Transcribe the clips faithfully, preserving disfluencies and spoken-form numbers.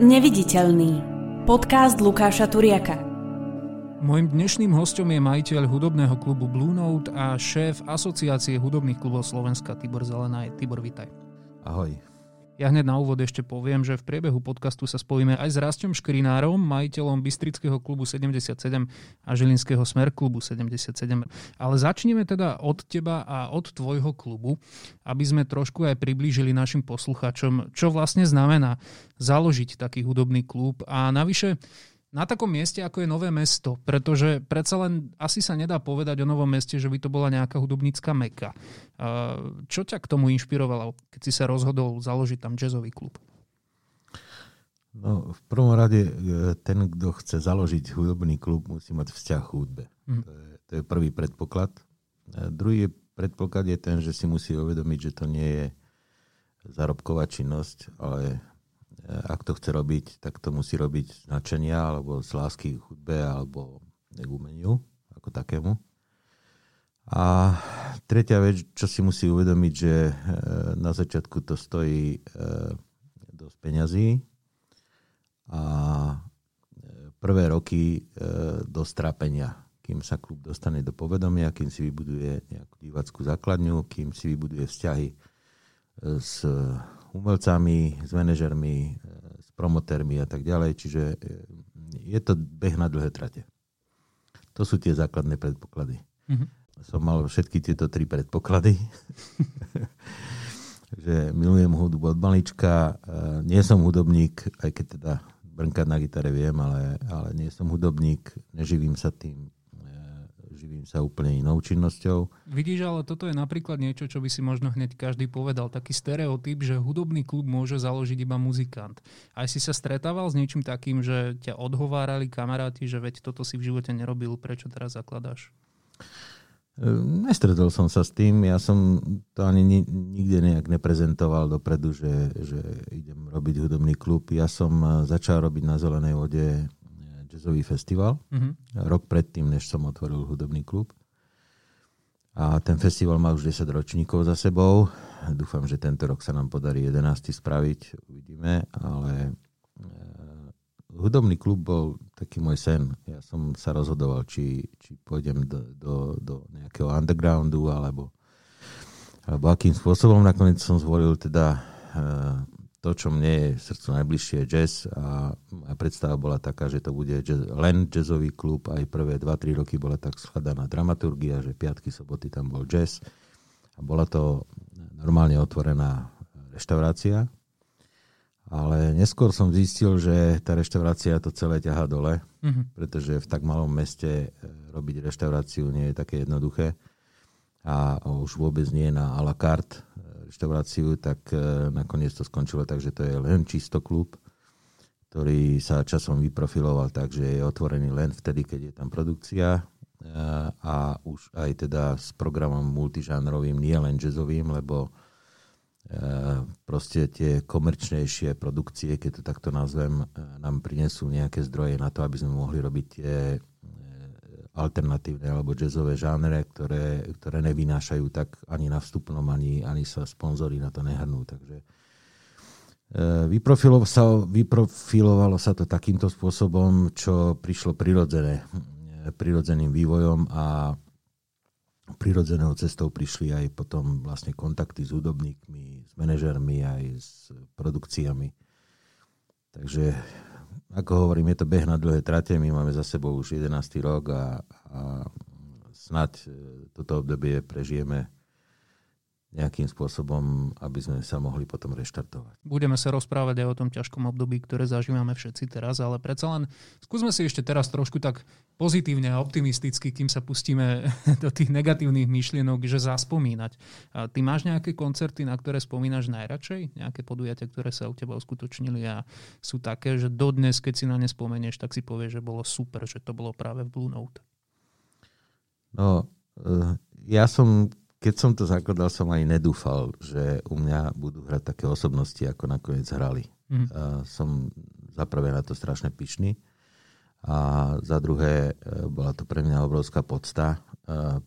Neviditeľný. Podcast Lukáša Turiaka. Mojím dnešným hosťom je majiteľ hudobného klubu Blue Note a šéf Asociácie hudobných klubov Slovenska Tibor Zelená. Tibor, vitaj. Ahoj. Ja hneď na úvod ešte poviem, že v priebehu podcastu sa spojíme aj s Rasťom Škrinárom, majiteľom Bystrického klubu sedemdesiatsedem a Žilinského smer klubu sedemdesiatsedem. Ale začneme teda od teba a od tvojho klubu, aby sme trošku aj priblížili našim poslucháčom, čo vlastne znamená založiť taký hudobný klub a navyše na takom mieste, ako je Nové mesto, pretože predsa len asi sa nedá povedať o Novom meste, že by to bola nejaká hudobnícka meka. Čo ťa k tomu inšpirovalo, keď si sa rozhodol založiť tam jazzový klub? No, v prvom rade ten, kto chce založiť hudobný klub, musí mať vzťah k hudbe. Mm. To je, to je prvý predpoklad. Druhý predpoklad je ten, že si musí uvedomiť, že to nie je zárobková činnosť, ale ak to chce robiť, tak to musí robiť z nadšenia, alebo z lásky k hudbe, alebo k umeniu, ako takému. A tretia vec, čo si musí uvedomiť, že na začiatku to stojí dosť peňazí a prvé roky dosť trápenia, kým sa klub dostane do povedomia, kým si vybuduje nejakú divácku základňu, kým si vybuduje vzťahy s umelcami, s manažermi, s promotérmi a tak ďalej. Čiže je to beh na dlhé trate. To sú tie základné predpoklady. Mm-hmm. Som mal všetky tieto tri predpoklady. Že milujem hudbu od malička. Nie som hudobník, aj keď teda brnkať na gitare viem, ale, ale nie som hudobník. Neživím sa tým. Živím sa úplne inou činnosťou. Vidíš, ale toto je napríklad niečo, čo by si možno hneď každý povedal. Taký stereotyp, že hudobný klub môže založiť iba muzikant. Aj si sa stretával s niečím takým, že ťa odhovárali kamaráti, že veď toto si v živote nerobil, prečo teraz zakladáš? Nestretol som sa s tým. Ja som to ani nikde nejak neprezentoval dopredu, že, že idem robiť hudobný klub. Ja som začal robiť na Zelenej vode jazzový festival. Mm-hmm. Rok predtým, než som otvoril hudobný klub. A ten festival má už desať ročníkov za sebou. Dúfam, že tento rok sa nám podarí jedenásty spraviť. Uvidíme, ale hudobný klub bol taký môj sen. Ja som sa rozhodoval, či, či pôjdem do, do, do nejakého undergroundu, alebo, alebo akým spôsobom. Nakoniec som zvolil teda to, čo mne je v srdcu najbližšie, je jazz a predstava bola taká, že to bude jazz, len jazzový klub. Aj prvé dva tri roky bola tak skladaná dramaturgia, že piatky, soboty tam bol jazz a bola to normálne otvorená reštaurácia. Ale neskôr som zistil, že tá reštaurácia to celé ťahá dole, mm-hmm. pretože v tak malom meste robiť reštauráciu nie je také jednoduché a už vôbec nie na à la carte reštauráciu, tak nakoniec to skončilo tak, že to je len čisto klub, ktorý sa časom vyprofiloval tak, že je otvorený len vtedy, keď je tam produkcia a už aj teda s programom multižánrovým, nie len jazzovým, lebo proste tie komerčnejšie produkcie, keď to takto nazvem, nám prinesú nejaké zdroje na to, aby sme mohli robiť tie alternatívne alebo jazzové žánre, ktoré, ktoré nevynášajú tak ani na vstupnom, ani, ani sa sponzori na to nehrnú. Takže e, vyprofilovalo sa, vyprofilovalo sa to takýmto spôsobom, čo prišlo prirodzené, e, prirodzeným vývojom a prirodzenou cestou prišli aj potom vlastne kontakty s hudobníkmi, s manažermi, aj s produkciami. Takže ako hovorím, je to beh na dlhé trate, my máme za sebou už jedenásty rok a, a snáď toto obdobie prežijeme nejakým spôsobom, aby sme sa mohli potom reštartovať. Budeme sa rozprávať aj o tom ťažkom období, ktoré zažívame všetci teraz, ale predsa len skúsme si ešte teraz trošku tak pozitívne a optimisticky, kým sa pustíme do tých negatívnych myšlienok, že zaspomínať. A ty máš nejaké koncerty, na ktoré spomínaš najradšej? Nejaké podujatia, ktoré sa u teba uskutočnili a sú také, že dodnes, keď si na ne spomenieš, tak si povieš, že bolo super, že to bolo práve v Blue Note. No, ja som Keď som to zakladal, som aj nedúfal, že u mňa budú hrať také osobnosti, ako nakoniec hrali. Mm. Som za prvé na to strašne pyšný a za druhé bola to pre mňa obrovská podsta.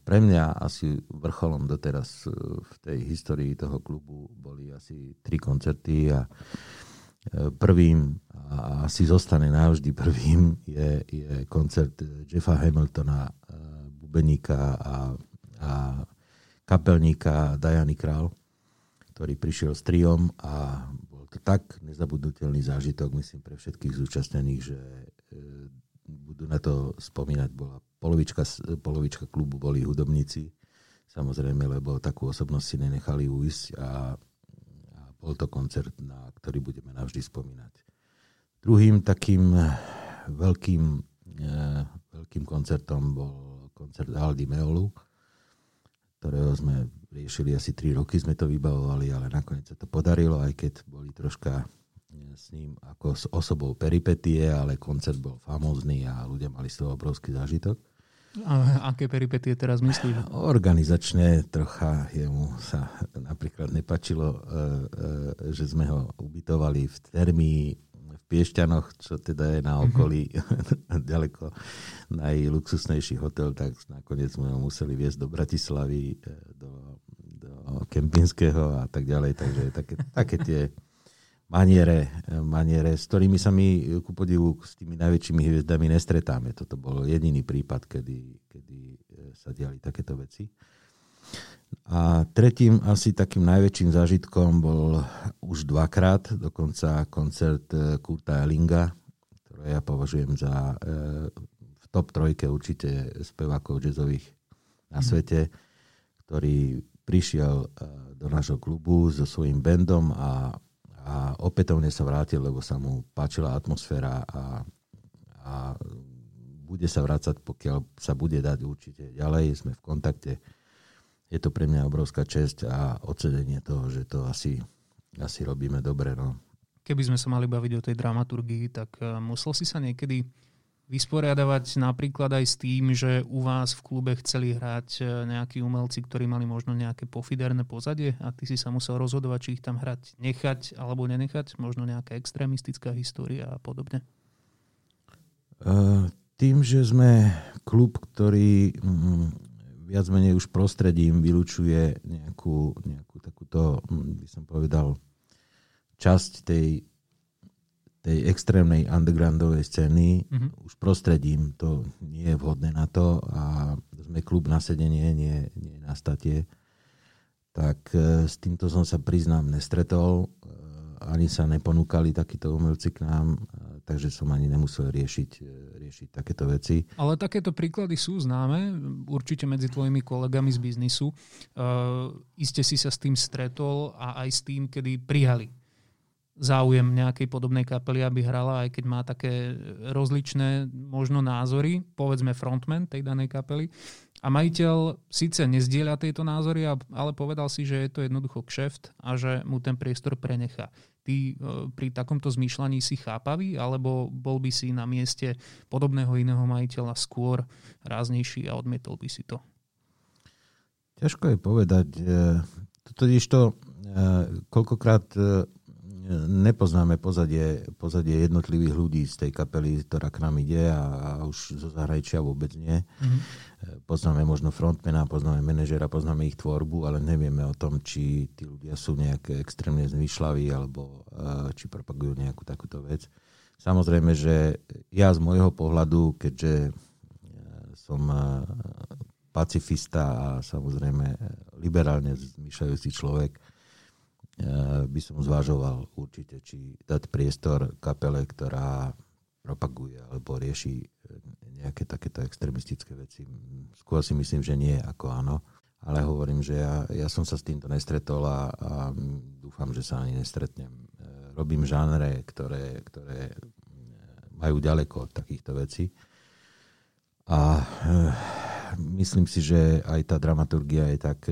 Pre mňa asi vrcholom doteraz v tej histórii toho klubu boli asi tri koncerty a prvým a a asi zostane navždy prvým, je, je koncert Jeffa Hamiltona, bubeníka a, a kapelníka Diany Krall, ktorý prišiel s triom a bol to tak nezabudnutelný zážitok, myslím, pre všetkých zúčastnených, že budú na to spomínať. Bola polovička, polovička klubu boli hudobníci, samozrejme, lebo takú osobnosť si nenechali uísť a, a bol to koncert, na ktorý budeme navždy spomínať. Druhým takým veľkým, eh, veľkým koncertom bol koncert Al Di Meolu, ktorého sme riešili asi tri roky, sme to vybavovali, ale nakoniec sa to podarilo, aj keď boli troška eh, s ním ako s osobou peripetie, ale koncert bol famózny a ľudia mali z toho obrovský zážitok. A aké peripetie teraz myslíš? Organizačne trocha jemu sa napríklad nepačilo, že sme ho ubytovali v termii v Piešťanoch, čo teda je na okolí mm-hmm. ďaleko najluxusnejší hotel, tak nakoniec sme ho museli viesť do Bratislavy, do, do Kempinského a tak ďalej. Takže také, také tie maniere, maniere, s ktorými sa my, ku podivu, s tými najväčšími hviezdami nestretáme. Toto bol jediný prípad, kedy, kedy sa diali takéto veci. A tretím asi takým najväčším zážitkom bol už dvakrát dokonca koncert Kurta Ellinga, ktoré ja považujem za v top trojke určite spevákov jazzových na svete, ktorý prišiel do nášho klubu so svojím bandom a a opätovne sa vrátil, lebo sa mu páčila atmosféra a, a bude sa vrácať, pokiaľ sa bude dať určite ďalej. Sme v kontakte. Je to pre mňa obrovská česť a ocenenie toho, že to asi, asi robíme dobre. No. Keby sme sa mali baviť o tej dramaturgii, tak musel si sa niekedy vysporiadavať napríklad aj s tým, že u vás v klube chceli hrať nejakí umelci, ktorí mali možno nejaké pofiderné pozadie a ty si sa musel rozhodovať, či ich tam hrať nechať alebo nenechať, možno nejaká extrémistická história a podobne? Tým, že sme klub, ktorý viac menej už prostredím vylučuje nejakú, nejakú takúto, by som povedal, časť tej tej extrémnej undergroundovej scény, mm-hmm. už prostredím to nie je vhodné na to a sme klub na sedenie, nie, nie na statie. Tak e, s týmto som sa, priznám, nestretol. E, ani sa neponúkali takíto umelci k nám, e, takže som ani nemusel riešiť, e, riešiť takéto veci. Ale takéto príklady sú známe, určite medzi tvojimi kolegami z biznisu. E, iste si sa s tým stretol a aj s tým, kedy prijali záujem nejakej podobnej kapely, aby hrala, aj keď má také rozličné možno názory, povedzme frontman tej danej kapely. A majiteľ síce nezdieľa tieto názory, ale povedal si, že je to jednoducho kšeft a že mu ten priestor prenechá. Ty pri takomto zmýšľaní si chápavý, alebo bol by si na mieste podobného iného majiteľa skôr ráznejší a odmietol by si to? Ťažko je povedať. Totiž to, koľkokrát nepoznáme pozadie, pozadie jednotlivých ľudí z tej kapely, ktorá k nám ide a, a už zo zahraničia vôbec nie. Mm-hmm. Poznáme možno frontmana, poznáme manažera, poznáme ich tvorbu, ale nevieme o tom, či tí ľudia sú nejak extrémne zmýšľaví alebo či propagujú nejakú takúto vec. Samozrejme, že ja z môjho pohľadu, keďže som pacifista a samozrejme liberálne zmýšľajúci človek, by som zvažoval určite, či dať priestor kapele, ktorá propaguje alebo rieši nejaké takéto extrémistické veci. Skôr si myslím, že nie, ako áno. Ale hovorím, že ja, ja som sa s týmto nestretol a, a dúfam, že sa ani nestretnem. Robím žánre, ktoré, ktoré majú ďaleko od takýchto vecí. A myslím si, že aj tá dramaturgia je tak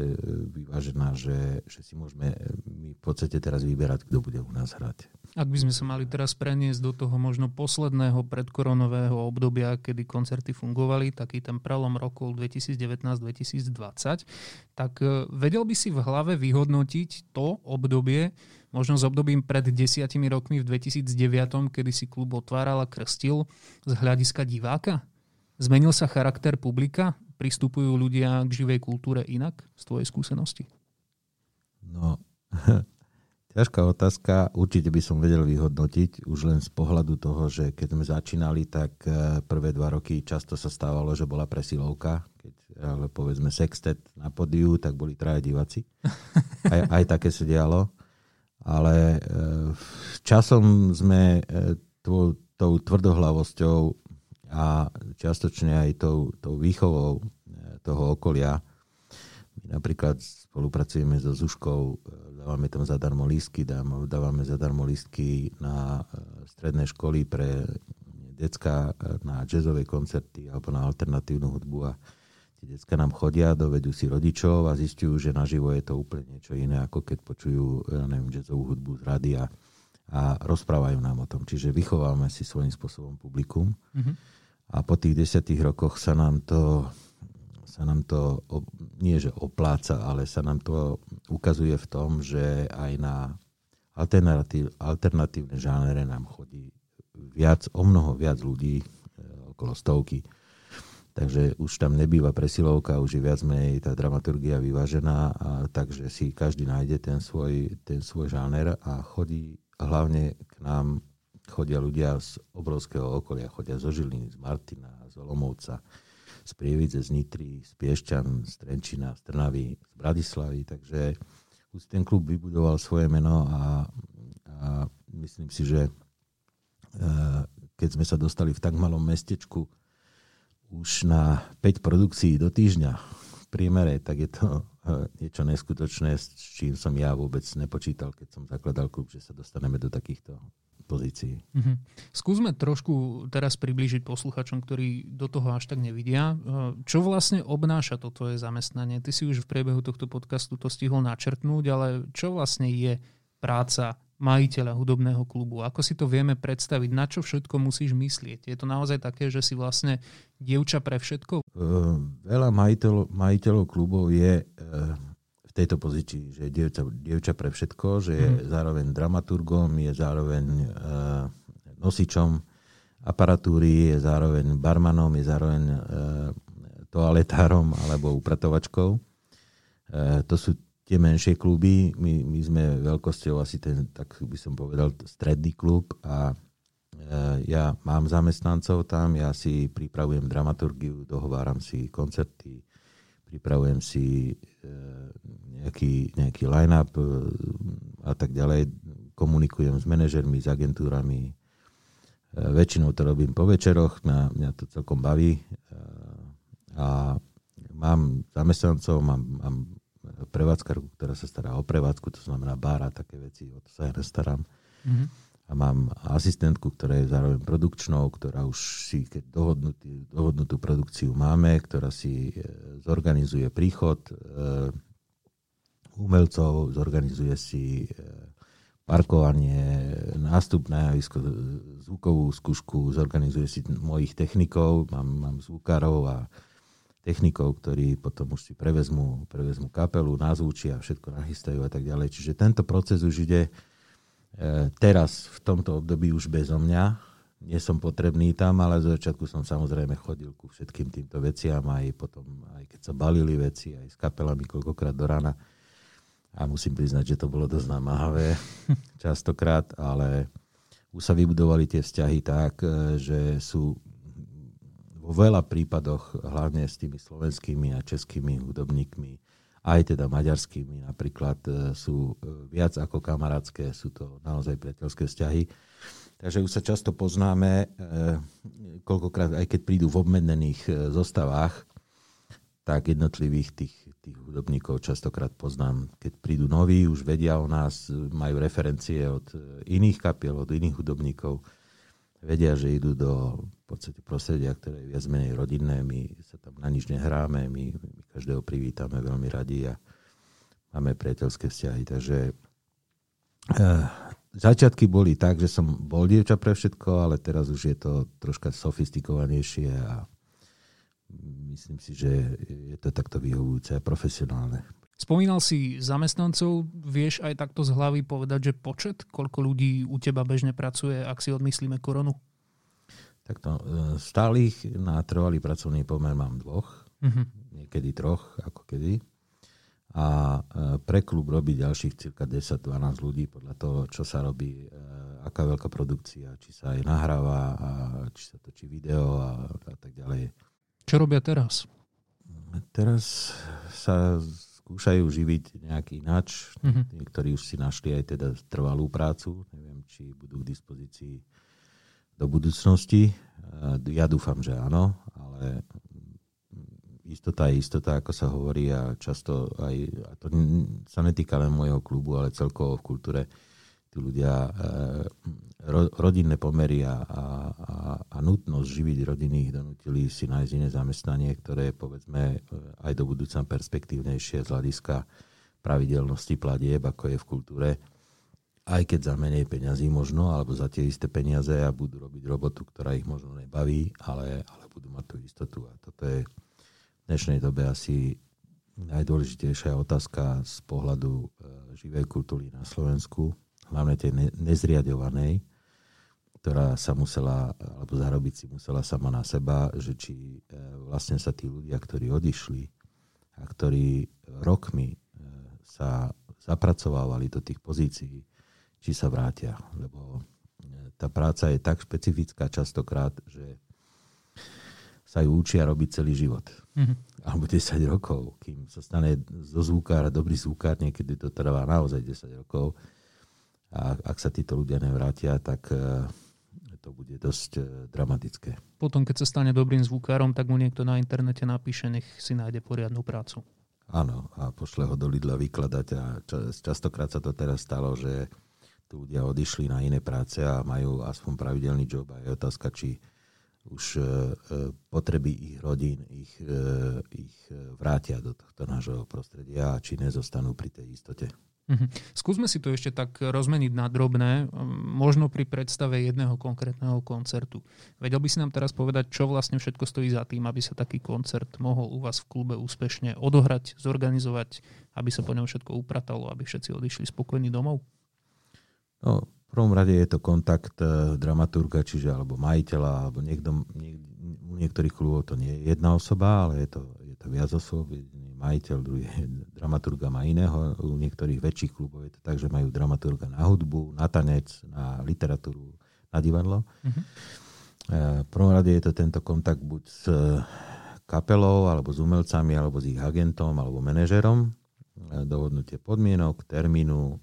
vyvážená, že, že si môžeme my v podstate teraz vyberať, kto bude u nás hrať. Ak by sme sa mali teraz preniesť do toho možno posledného predkoronového obdobia, kedy koncerty fungovali, taký ten prelom rokov dvetisíc devätnásť dvetisíc dvadsať, tak vedel by si v hlave vyhodnotiť to obdobie, možno s obdobím pred desiatimi rokmi v dvetisíc deväť, kedy si klub otváral a krstil, z hľadiska diváka? Zmenil sa charakter publika? Pristupujú ľudia k živej kultúre inak z tvojej skúsenosti? No, Ťažká otázka. Určite by som vedel vyhodnotiť už len z pohľadu toho, že keď sme začínali, tak prvé dva roky často sa stávalo, že bola presilovka. Keď ale povedzme sextet na podiu, tak boli traja diváci. Aj, aj také sa dialo. Ale časom sme tou, tou tvrdohlavosťou a častočne aj tou, tou výchovou toho okolia. My napríklad spolupracujeme so Zúškou, dávame tam zadarmo lístky, dávame zadarmo lístky na stredné školy pre decka, na jazzové koncerty alebo na alternatívnu hudbu a tie decka nám chodia, dovedú si rodičov a zistujú, že naživo je to úplne niečo iné, ako keď počujú, ja neviem, jazzovú hudbu z rádia a rozprávajú nám o tom. Čiže vychovávame si svojím spôsobom publikum. Mm-hmm. A po tých desiatých rokoch sa nám to sa nám to, nie že opláca, ale sa nám to ukazuje v tom, že aj na alternatív, alternatívne žánre nám chodí viac, o mnoho viac ľudí, okolo stovky. Takže už tam nebýva presilovka, už je viac menej tá dramaturgia vyvážená, a takže si každý nájde ten svoj, ten svoj žáner a chodí hlavne k nám, chodia ľudia z obrovského okolia, chodia zo Žiliny, z Martina, z Olomouca, z Prievidze, z Nitry, z Piešťan, z Trenčína, z Trnavy, z Bratislavy, takže už ten klub vybudoval svoje meno a, a myslím si, že keď sme sa dostali v tak malom mestečku už na päť produkcií do týždňa v priemere, tak je to niečo neskutočné, s čím som ja vôbec nepočítal, keď som zakladal klub, že sa dostaneme do takýchto pozícií. Mm-hmm. Skúsme trošku teraz priblížiť posluchačom, ktorí do toho až tak nevidia. Čo vlastne obnáša to tvoje zamestnanie? Ty si už v priebehu tohto podcastu to stihol načrtnúť, ale čo vlastne je práca majiteľa hudobného klubu? Ako si to vieme predstaviť? Na čo všetko musíš myslieť? Je to naozaj také, že si vlastne dievča pre všetko? Uh, veľa majiteľov, majiteľov klubov je uh... v tejto pozícii, že je dievča, dievča pre všetko, že je hmm. zároveň dramaturgom, je zároveň e, nosičom aparatúry, je zároveň barmanom, je zároveň e, toaletárom alebo upratovačkou. E, to sú tie menšie kluby. My, my sme veľkosťou asi ten, tak by som povedal, stredný klub a e, ja mám zamestnancov tam, ja si pripravujem dramaturgiu, dohováram si koncerty, pripravujem si nejaký, nejaký line-up a tak ďalej. Komunikujem s manažermi, s agentúrami. Väčšinou to robím po večeroch, mňa, mňa to celkom baví. A mám zamestnancov, mám, mám prevádzkarku, ktorá sa stará o prevádzku, to znamená bára, také veci, o to sa ja nestarám. Mm-hmm. A mám asistentku, ktorá je zároveň produkčnou, ktorá už si, keď dohodnutý, dohodnutú produkciu máme, ktorá si zorganizuje príchod e, umelcov, zorganizuje si e, parkovanie, nástup na javisko, zvukovú skúšku, zorganizuje si mojich technikov, mám, mám zvukárov a technikov, ktorí potom už si prevezmú, prevezmú kapelu, nazvučia, všetko nachystajú a tak ďalej. Čiže tento proces už ide teraz v tomto období už bezo mňa. Nie som potrebný tam, ale z začiatku som samozrejme chodil ku všetkým týmto veciam, aj potom, aj keď sa balili veci, aj s kapelami koľkokrát do rána. A musím priznať, že to bolo dosť namáhavé častokrát, ale už sa vybudovali tie vzťahy tak, že sú vo veľa prípadoch, hlavne s tými slovenskými a českými hudobníkmi, aj teda maďarskými napríklad, sú viac ako kamarátske, sú to naozaj priateľské vzťahy. Takže už sa často poznáme, koľkokrát, aj keď prídu v obmednených zostavách, tak jednotlivých tých, tých hudobníkov častokrát poznám. Keď prídu noví, už vedia o nás, majú referencie od iných kapiel, od iných hudobníkov. Vedia, že idú do v podstate prostredia, ktoré je viac menej rodinné. My sa tam na nič nehráme, my, my každého privítame veľmi radi a máme priateľské vzťahy. Takže eh, začiatky boli tak, že som bol dievča pre všetko, ale teraz už je to troška sofistikovanejšie a myslím si, že je to takto vyhovujúce a profesionálne. Spomínal si zamestnancov, vieš aj takto z hlavy povedať, že počet, koľko ľudí u teba bežne pracuje, ak si odmyslíme koronu? Takto stálych na trvalý pracovný pomer mám dvoch, mm-hmm. niekedy troch, ako kedy. a pre klub robí ďalších cirka desať dvanásť ľudí podľa toho, čo sa robí, aká veľká produkcia, či sa aj nahráva, a či sa točí video a, a tak ďalej. Čo robia teraz? Teraz sa skúšajú živiť nejak ináč. Mm-hmm. Niektorí už si našli aj teda trvalú prácu. Neviem, či budú k dispozícii do budúcnosti. Ja dúfam, že áno, ale istota je istota, ako sa hovorí, a často aj, a to sa netýka len môjho klubu, ale celkovo v kultúre, tí ľudia, ro, rodinné pomery a, a, a nutnosť živiť rodiny ich donútili si nájsť iné zamestnanie, ktoré je, povedzme, aj do budúcna perspektívnejšie z hľadiska pravidelnosti platieb, ako je v kultúre, aj keď za menej peňazí možno, alebo za tie isté peniaze, a budú robiť robotu, ktorá ich možno nebaví, ale, ale budú mať tú istotu. A toto je v dnešnej dobe asi najdôležitejšia otázka z pohľadu živej kultúry na Slovensku, hlavne tej nezriadovanej, ktorá sa musela, alebo zarobiť si musela sama na seba, že či vlastne sa tí ľudia, ktorí odišli a ktorí rokmi sa zapracovávali do tých pozícií, či sa vrátia. Lebo tá práca je tak špecifická častokrát, že sa ju učia robiť celý život. Mm-hmm. Alebo desať rokov. Kým sa stane zo zvukára dobrý zvukár, niekedy to trvá naozaj desať rokov. A ak sa títo ľudia nevrátia, tak to bude dosť dramatické. Potom, keď sa stane dobrým zvukárom, tak mu niekto na internete napíše, nech si nájde poriadnu prácu. Áno, a pošle ho do Lidla vykladať. A častokrát sa to teraz stalo, že tí ľudia odišli na iné práce a majú aspoň pravidelný job. A je otázka, či už potreby ich rodín ich, ich vrátia do tohto nášho prostredia, či nezostanú pri tej istote. Mm-hmm. Skúsme si to ešte tak rozmeniť na drobné, možno pri predstave jedného konkrétneho koncertu. Vedel by si nám teraz povedať, čo vlastne všetko stojí za tým, aby sa taký koncert mohol u vás v klube úspešne odohrať, zorganizovať, aby sa po ňom všetko upratalo, aby všetci odišli spokojní domov? No, v prvom rade je to kontakt dramaturga, čiže alebo majiteľa, alebo niekto, niek, u niektorých klubov to nie je jedna osoba, ale je to, je to viac osob. Majiteľ, druhý dramaturga má iného. U niektorých väčších klubov je to tak, že majú dramaturga na hudbu, na tanec, na literatúru, na divadlo. Mm-hmm. V prvom rade je to tento kontakt buď s kapelou, alebo s umelcami, alebo s ich agentom, alebo manažerom. Dohodnutie podmienok, termínu,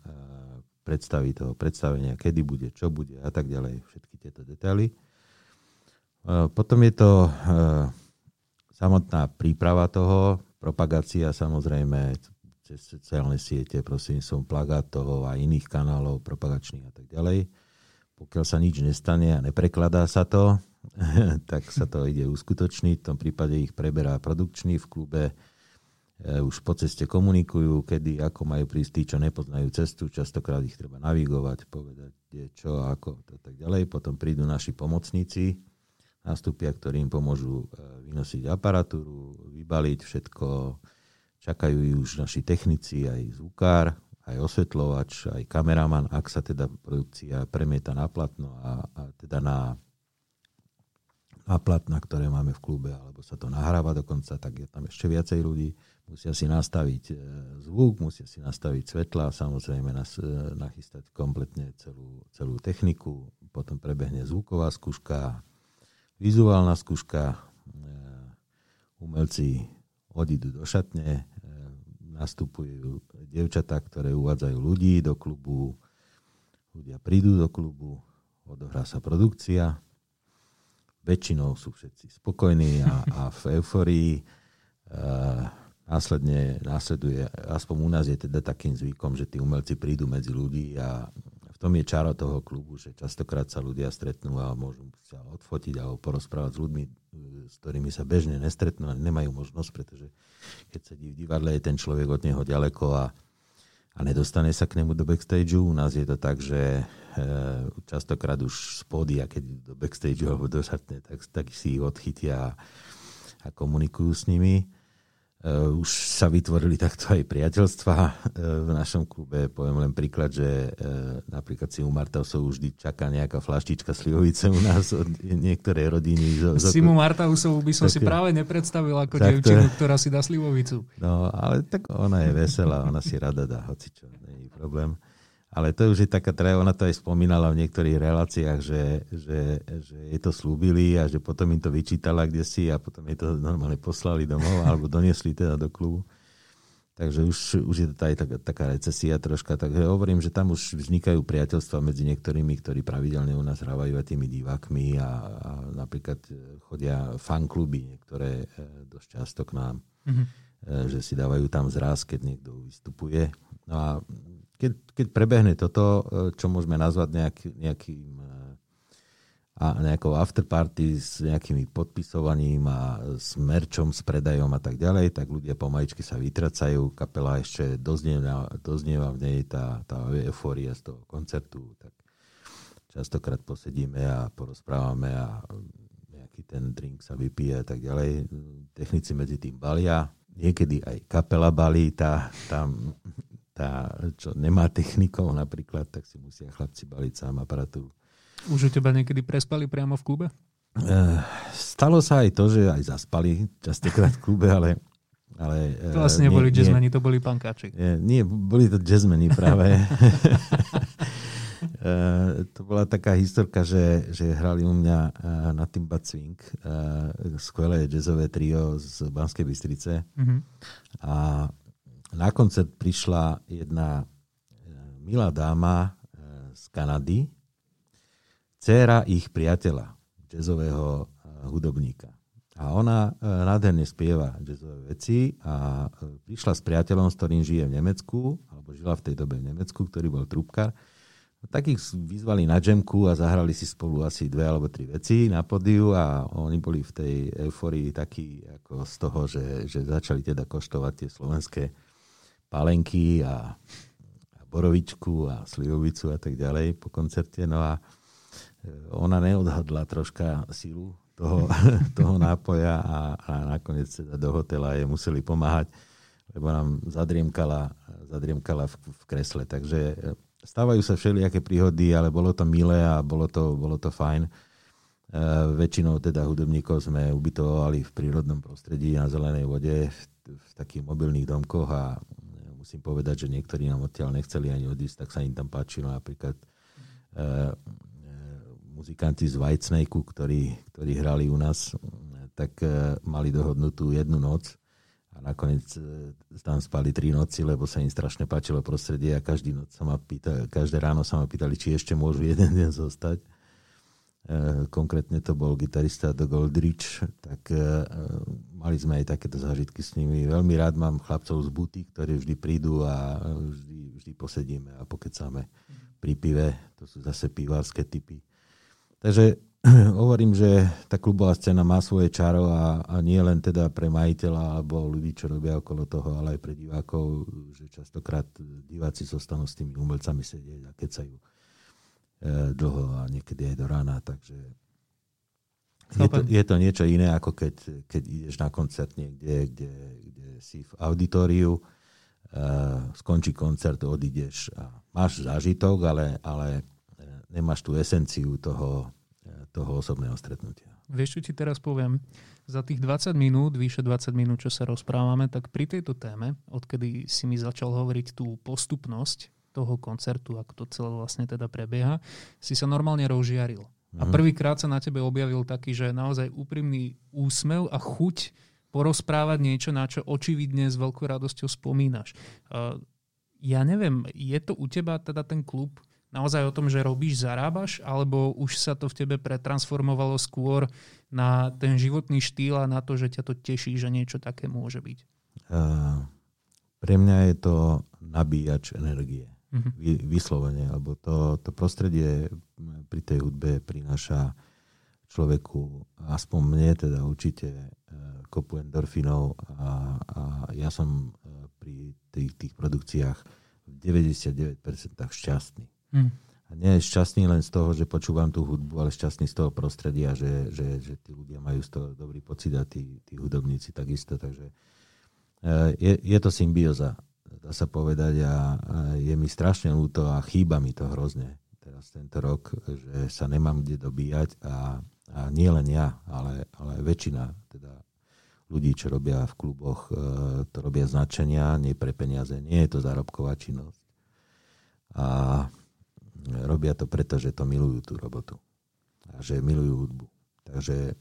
predstaví toho predstavenia, kedy bude, čo bude a tak ďalej. Všetky tieto detaily. Potom je to samotná príprava toho, propagácia samozrejme cez sociálne siete, prostredníctvom plagátov a iných kanálov propagačných a tak ďalej. Pokiaľ sa nič nestane a neprekladá sa to, tak sa to ide uskutočniť. V tom prípade ich preberá produkčný v klube. Už po ceste komunikujú, kedy, ako majú prísť tí, čo nepoznajú cestu. Častokrát ich treba navigovať, povedať, kde, čo, ako a tak ďalej. Potom prídu naši pomocníci, nástupia, ktorí im pomôžu vynosiť aparatúru, vybaliť všetko. Čakajú ju už naši technici, aj zvukár, aj osvetľovač, aj kameraman, ak sa teda produkcia premieta na platno a, a teda na... a platná, ktoré máme v klube, alebo sa to nahráva dokonca, tak je tam ešte viacej ľudí. Musia si nastaviť zvuk, musia si nastaviť svetla, samozrejme nachystať kompletne celú, celú techniku, potom prebehne zvuková skúška, vizuálna skúška, umelci odídu do šatne, nastupujú dievčatá, ktoré uvádzajú ľudí do klubu, ľudia prídu do klubu, odohrá sa produkcia. Väčšinou sú všetci spokojní a, a v eufórii. E, následne následuje, aspoň u nás je teda takým zvykom, že tí umelci prídu medzi ľudí a v tom je čaro toho klubu, že častokrát sa ľudia stretnú a môžu sa odfotiť alebo porozprávať s ľuďmi, s ktorými sa bežne nestretnú a nemajú možnosť, pretože keď sedí v divadle, je ten človek od neho ďaleko a a nedostane sa k nemu do backstageu. U nás je to tak, že častokrát už z pódia, keď do backstageu alebo do šatne, tak, tak si ich odchytia a komunikujú s nimi. Uh, už sa vytvorili takto aj priateľstva uh, v našom klube. Poviem len príklad, že uh, napríklad Simu Martausovú vždy čaká nejaká flaštička slivovice u nás od niektorej rodiny. Zo, zo... Simu Martausovú by som tak, si práve nepredstavil ako tak, dievčinu, ktorá si dá slivovicu. No, ale tak ona je veselá, ona si rada dá hocičo, nie je problém. Ale to už je taká, ona to aj spomínala v niektorých reláciách, že, že, že jej to slúbili a že potom im to vyčítala kdesi a potom jej to normálne poslali domov alebo doniesli teda do klubu. Takže už, už je to aj taká, taká recesia troška. Takže hovorím, že tam už vznikajú priateľstva medzi niektorými, ktorí pravidelne u nás hrávajú aj tými divákmi a, a napríklad chodia fankluby niektoré dosť často k nám. Mm-hmm. Že si dávajú tam zráz, keď niekto vystupuje. No a Keď, keď prebehne toto, čo môžeme nazvať nejaký, nejakým, nejakou afterparty s nejakými podpisovaním a s merčom, s predajom a tak ďalej, tak ľudia pomaličky sa vytracajú, kapela ešte doznieva, doznieva v nej tá, tá eufória z toho koncertu. Tak častokrát posedíme a porozprávame a nejaký ten drink sa vypije a tak ďalej. Technici medzi tým balia. Niekedy aj kapela balí, tá tam... Tá, čo nemá technikov napríklad, tak si musia chlapci baliť sám aparatúru. Už u teba niekedy prespali priamo v klube? E, stalo sa aj to, že aj zaspali častokrát v klube, ale... ale to vlastne neboli jazzmeni, to boli pankáči. Nie, nie, boli to jazzmeni práve. e, to bola taká historka, že, že hrali u mňa na Timba Swing, skvelé jazzové trio z Banskej Bystrice. Mm-hmm. A na koncert prišla jedna milá dáma z Kanady, dcéra ich priateľa, jazzového hudobníka. A ona nádherne spieva jazzové veci a prišla s priateľom, s ktorým žije v Nemecku, alebo žila v tej dobe v Nemecku, ktorý bol trúbkar. Tak ich vyzvali na jamku a zahrali si spolu asi dve alebo tri veci na pódiu a oni boli v tej eufórii takí ako z toho, že, že začali teda koštovať tie slovenské palenky a, a borovičku a slivovicu a tak ďalej po koncerte. No a ona neodhadla troška silu toho, toho nápoja a, a nakoniec teda do hotela jej museli pomáhať, lebo nám zadriemkala, zadriemkala v, v kresle. Takže stávajú sa všelijaké príhody, ale bolo to milé a bolo to, bolo to fajn. Uh, väčšinou teda hudobníkov sme ubytovali v prírodnom prostredí na zelenej vode v, v takých mobilných domkoch a musím povedať, že niektorí nám odtiaľ nechceli ani odísť, tak sa im tam páčilo napríklad uh, muzikanti z Whitesnake, ktorí, ktorí hrali u nás, tak uh, mali dohodnutú jednu noc a nakoniec uh, tam spali tri noci, lebo sa im strašne páčilo prostredie a každý noc sa ma pýta, každé ráno sa ma pýtali, či ešte môžu jeden deň zostať. Konkrétne to bol gitarista The Goldridge, tak uh, mali sme aj takéto zážitky s nimi. Veľmi rád mám chlapcov z buty, ktorí vždy prídu a vždy, vždy posedíme a pokecáme pri pive. To sú zase pivárske typy. Takže hovorím, že tá klubová scéna má svoje čaro a, a nie len teda pre majiteľa alebo ľudí, čo robia okolo toho, ale aj pre divákov, že častokrát diváci zostanú s tými umelcami sedieť a kecajú dlho a niekedy aj do rána, takže je to, je to niečo iné, ako keď, keď ideš na koncert niekde, kde, kde si v auditoriu, uh, skončí koncert, odídeš a máš zážitok, ale, ale nemáš tú esenciu toho, toho osobného stretnutia. Vieš, čo ti teraz poviem? Za tých dvadsať minút, vyše dvadsať minút, čo sa rozprávame, tak pri tejto téme, odkedy si mi začal hovoriť tú postupnosť toho koncertu, ako to celé vlastne teda prebieha, si sa normálne rozžiaril. Mm. A prvýkrát sa na tebe objavil taký, že naozaj úprimný úsmev a chuť porozprávať niečo, na čo očividne s veľkou radosťou spomínaš. Uh, ja neviem, je to u teba teda ten klub naozaj o tom, že robíš, zarábaš, alebo už sa to v tebe pretransformovalo skôr na ten životný štýl a na to, že ťa to teší, že niečo také môže byť? Uh, pre mňa je to nabíjač energie. Mm-hmm. Vyslovene, lebo to, to prostredie pri tej hudbe prináša človeku, aspoň mne teda určite, kopu endorfinov a, a ja som pri tých, tých produkciách v deväťdesiatdeväť percent šťastný. Mm. A nie šťastný len z toho, že počúvam tú hudbu, ale šťastný z toho prostredia, že, že, že tí ľudia majú z toho dobrý pocit a tí, tí hudobníci takisto, takže je, je to symbióza, dá sa povedať, a je mi strašne ľúto a chýba mi to hrozne teraz tento rok, že sa nemám kde dobíjať a, a nie len ja, ale, ale väčšina teda ľudí, čo robia v kluboch, to robia značenia, nie pre peniaze, nie je to zárobková činnosť. A robia to preto, že to milujú tú robotu a že milujú hudbu. Takže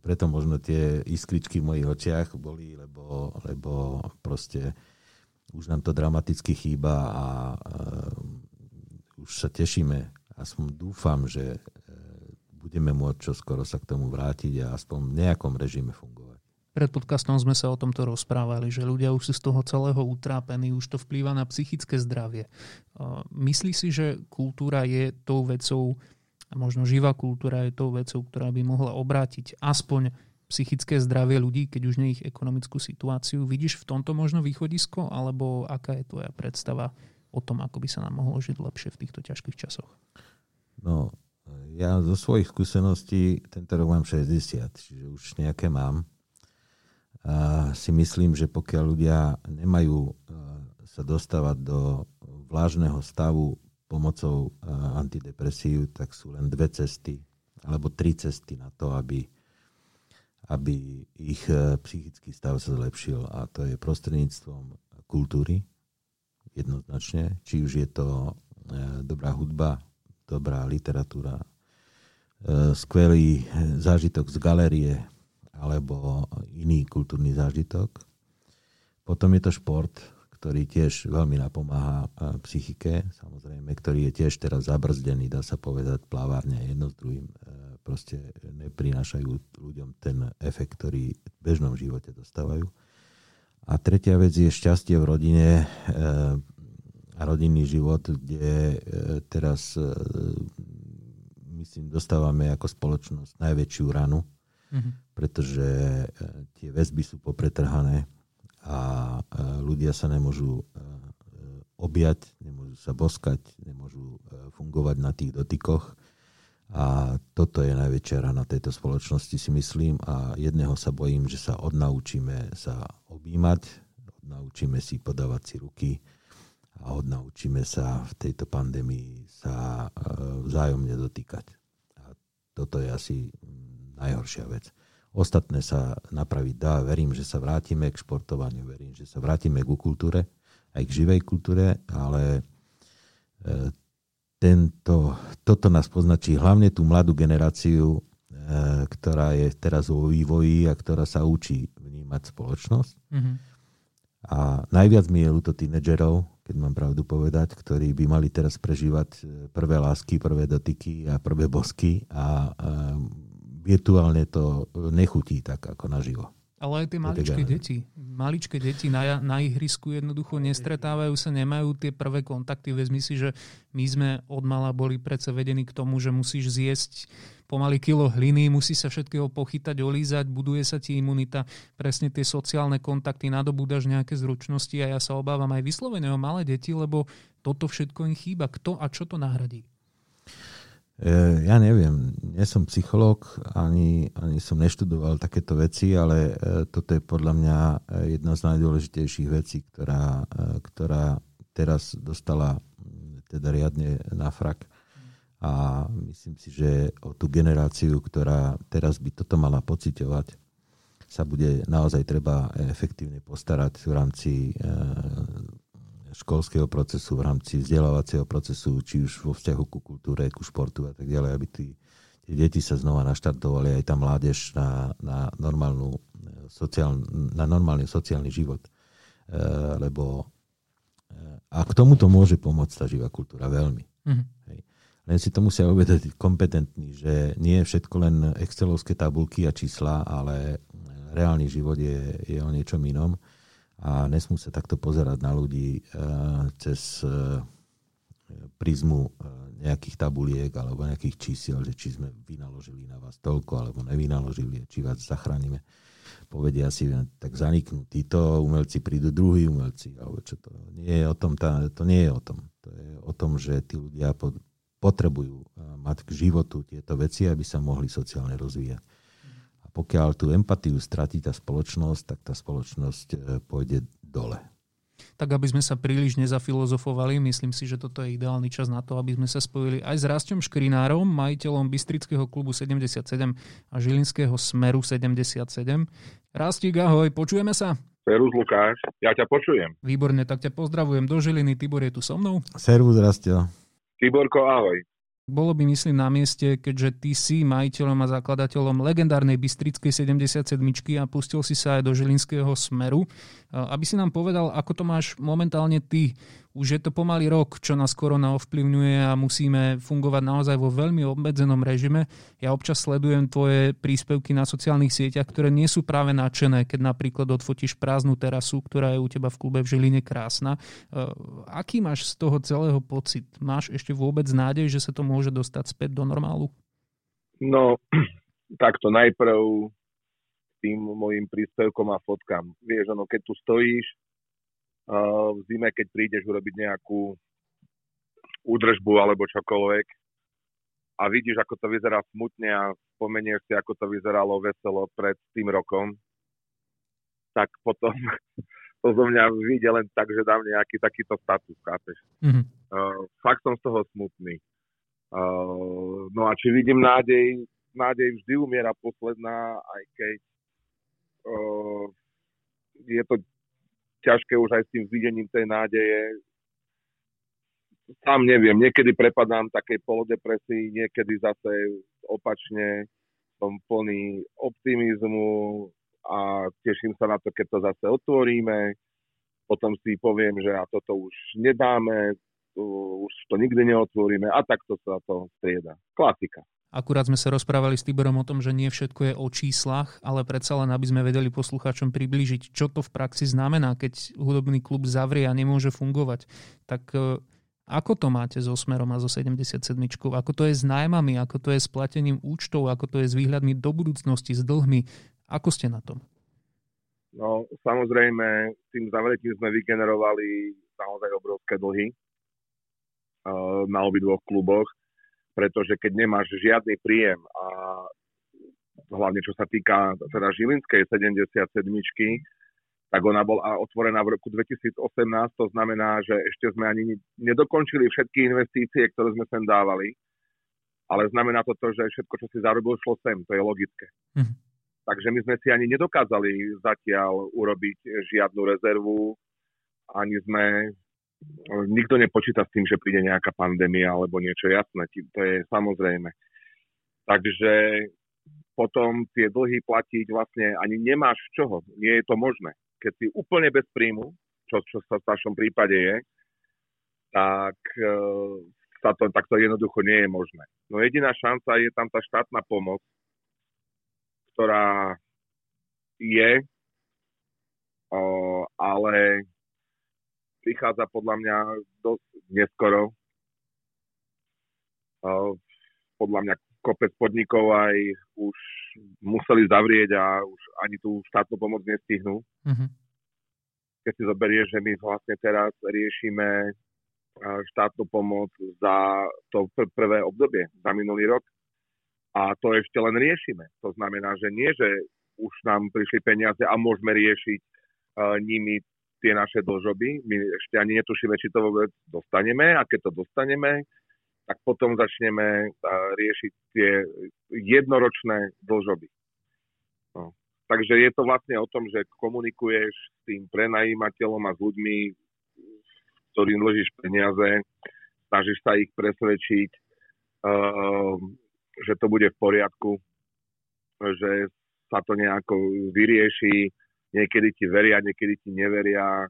preto možno tie iskričky v mojich očiach boli, lebo, lebo proste už nám to dramaticky chýba a už sa tešíme, aspoň dúfam, že budeme môcť čoskoro sa k tomu vrátiť a aspoň v nejakom režime fungovať. Pred podcastom sme sa o tomto rozprávali, že ľudia už sú z toho celého utrápení, už to vplýva na psychické zdravie. Myslí si, že kultúra je tou vecou, možno živá kultúra je tou vecou, ktorá by mohla obrátiť aspoň psychické zdravie ľudí, keď už nie ich ekonomickú situáciu? Vidíš v tomto možno východisko, alebo aká je tvoja predstava o tom, ako by sa nám mohlo žiť lepšie v týchto ťažkých časoch? No, ja zo svojich skúseností, tento rok mám šesťdesiat, čiže už nejaké mám. A si myslím, že pokiaľ ľudia nemajú sa dostávať do vlážneho stavu pomocou antidepresív, tak sú len dve cesty, alebo tri cesty na to, aby, aby ich psychický stav sa zlepšil. A to je prostredníctvom kultúry, jednoznačne, či už je to dobrá hudba, dobrá literatúra, skvelý zážitok z galerie alebo iný kultúrny zážitok. Potom je to šport, ktorý tiež veľmi napomáha psychike, samozrejme, ktorý je tiež teraz zabrzdený, dá sa povedať, plavárne jedno s druhým. Proste neprinášajú ľuďom ten efekt, ktorý v bežnom živote dostávajú. A tretia vec je šťastie v rodine a rodinný život, kde teraz myslím, dostávame ako spoločnosť najväčšiu ranu, mm-hmm. pretože tie väzby sú popretrhané a ľudia sa nemôžu objať, nemôžu sa boskať, nemôžu fungovať na tých dotykoch. A toto je najväčšia rana tejto spoločnosti, si myslím, a jedného sa bojím, že sa odnaučíme sa objímať, odnaučíme si podávať si ruky a odnaučíme sa v tejto pandémii sa vzájomne dotýkať. A toto je asi najhoršia vec. Ostatné sa napraviť dá. Verím, že sa vrátime k športovaniu, verím, že sa vrátime ku kultúre, aj k živej kultúre, ale e, Tento, toto nás poznačí hlavne tú mladú generáciu, e, ktorá je teraz vo vývoji a ktorá sa učí vnímať spoločnosť. Mm-hmm. A najviac mi je ľúto tínedžerov, keď mám pravdu povedať, ktorí by mali teraz prežívať prvé lásky, prvé dotyky a prvé bosky a e, virtuálne to nechutí tak ako naživo. Ale aj tie maličké deti. Maličké deti na, na ihrisku jednoducho nestretávajú sa, nemajú tie prvé kontakty. Vezmi si, že my sme odmala boli predsa vedení k tomu, že musíš zjesť pomaly kilo hliny, musí sa všetkého pochytať, olízať, buduje sa ti imunita. Presne tie sociálne kontakty, nadobúdaš nejaké zručnosti a ja sa obávam aj vyslovene o malé deti, lebo toto všetko im chýba. Kto a čo to nahradí? Ja neviem, nie som psychológ, ani, ani som neštudoval takéto veci, ale toto je podľa mňa jedna z najdôležitejších vecí, ktorá, ktorá teraz dostala teda riadne na frak. A myslím si, že o tú generáciu, ktorá teraz by toto mala pociťovať, sa bude naozaj treba efektívne postarať v rámci školského procesu, v rámci vzdelávacieho procesu, či už vo vzťahu ku kultúre, ku športu a tak ďalej, aby tí, tí deti sa znova naštartovali, aj tá mládež na, na, normálnu sociál, na normálny sociálny život. E, lebo, a k tomuto môže pomôcť tá živá kultúra veľmi. Mm-hmm. Hej. Len si to musia uvedomiť kompetentní, že nie je všetko len excelovské tabulky a čísla, ale reálny život je, je o niečom inom. A nesmú sa takto pozerať na ľudí uh, cez uh, prizmu uh, nejakých tabuliek alebo nejakých čísiel, že či sme vynaložili na vás toľko alebo nevynaložili, či vás zachránime. Povedia si, tak zaniknú títo umelci, prídu druhí umelci. Alebo čo to, nie je o tom, tá, to nie je o tom. To je o tom, že tí ľudia pod, potrebujú uh, mať k životu tieto veci, aby sa mohli sociálne rozvíjať. pokiaľ tú empatiu stratí tá spoločnosť, tak tá spoločnosť pôjde dole. Tak aby sme sa príliš nezafilozofovali, myslím si, že toto je ideálny čas na to, aby sme sa spojili aj s Rasťom Škrinárom, majiteľom Bystrického klubu sedemdesiatsedem a Žilinského smeru sedemdesiatsedem. Rastík, ahoj, počujeme sa? Servus, Lukáš, ja ťa počujem. Výborne, tak ťa pozdravujem do Žiliny, Tibor je tu so mnou. Servus, Rasťo. Tiborko, ahoj. Bolo by, myslím, na mieste, keďže ty si majiteľom a zakladateľom legendárnej Bystrickej sedemdesiatsedmičky a pustil si sa aj do Žilinského smeru, aby si nám povedal, ako to máš momentálne ty. Už je to pomaly rok, čo nás korona ovplyvňuje a musíme fungovať naozaj vo veľmi obmedzenom režime. Ja občas sledujem tvoje príspevky na sociálnych sieťach, ktoré nie sú práve nadšené, keď napríklad odfotíš prázdnu terasu, ktorá je u teba v klube v Žiline krásna. Aký máš z toho celého pocit? Máš ešte vôbec nádej, že sa tomu môže dostať späť do normálu? No, takto najprv tým mojim príspevkom a fotkám. Vieš, ono, keď tu stojíš uh, v zime, keď prídeš urobiť nejakú údržbu alebo čokoľvek a vidíš, ako to vyzerá smutne a spomenieš si, ako to vyzeralo veselo pred tým rokom, tak potom to zo mňa vyjde len tak, že dám nejaký takýto status, chápeš. Mm-hmm. Uh, fakt som z toho smutný. Uh, no a či vidím nádej, nádej vždy umiera posledná, aj keď uh, je to ťažké už aj s tým videním tej nádeje. Sám neviem, niekedy prepadám takej polodepresii, niekedy zase opačne som plný optimizmu a teším sa na to, keď to zase otvoríme. Potom si poviem, že a toto už nedáme, už to nikdy neotvoríme a takto sa to strieda. Klasika. Akurát sme sa rozprávali s Tiborom o tom, že nie všetko je o číslach, ale predsa len, aby sme vedeli poslucháčom priblížiť, čo to v praxi znamená, keď hudobný klub zavrie a nemôže fungovať. Tak ako to máte so Smerom a so sedemdesiatsedmičkou? Ako to je s nájmami? Ako to je s platením účtov? Ako to je s výhľadmi do budúcnosti, s dlhmi? Ako ste na tom? No, samozrejme, tým zavretím sme vygenerovali naozaj obrovské dlhy na obidvoch kluboch, pretože keď nemáš žiadny príjem a hlavne čo sa týka teda Žilinskej sedemdesiatsedmičky, tak ona bola otvorená v roku dvetisícosemnásť, to znamená, že ešte sme ani nedokončili všetky investície, ktoré sme sem dávali, ale znamená to to, že všetko, čo si zarobil, šlo sem, to je logické. Mhm. Takže my sme si ani nedokázali zatiaľ urobiť žiadnu rezervu, ani sme... Nikto nepočíta s tým, že príde nejaká pandémia alebo niečo, jasné, to je samozrejme. Takže potom tie dlhy platiť vlastne ani nemáš čoho, nie je to možné. Keď si úplne bez príjmu, čo, čo sa v našom prípade je, tak, e, sa to, tak to jednoducho nie je možné. No jediná šanca je tam tá štátna pomoc, ktorá je, o, ale... prichádza podľa mňa dosť neskoro. Podľa mňa kopec podnikov aj už museli zavrieť a už ani tú štátnu pomoc nestihnú. Mm-hmm. Keď si zoberieš, že my vlastne teraz riešime štátnu pomoc za to pr- prvé obdobie, za minulý rok. A to ešte len riešime. To znamená, že nie, že už nám prišli peniaze a môžeme riešiť uh, nimi tie naše dlžoby, my ešte ani netušíme, či to vôbec dostaneme, a keď to dostaneme, tak potom začneme riešiť tie jednoročné dlžoby. No. Takže je to vlastne o tom, že komunikuješ s tým prenajímateľom a s ľuďmi, ktorým dlžíš peniaze, snažíš sa ich presvedčiť, že to bude v poriadku, že sa to nejako vyrieši. Niekedy ti veria, niekedy ti neveria.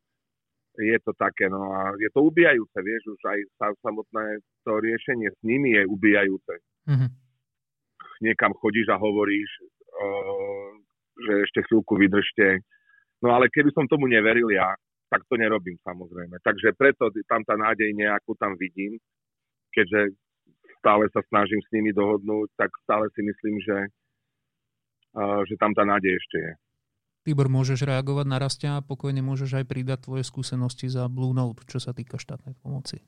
Je to také, no a je to ubijajúce, vieš, už aj samotné to riešenie s nimi je ubijajúce. Mm-hmm. Niekam chodíš a hovoríš, o, že ešte chvíľku vydržte. No ale keby som tomu neveril ja, tak to nerobím samozrejme. Takže preto tam tá nádej nejakú tam vidím, keďže stále sa snažím s nimi dohodnúť, tak stále si myslím, že, o, že tam tá nádej ešte je. Tibor, môžeš reagovať na Rastia a pokojne môžeš aj pridať tvoje skúsenosti za Blue Note, čo sa týka štátnej pomoci.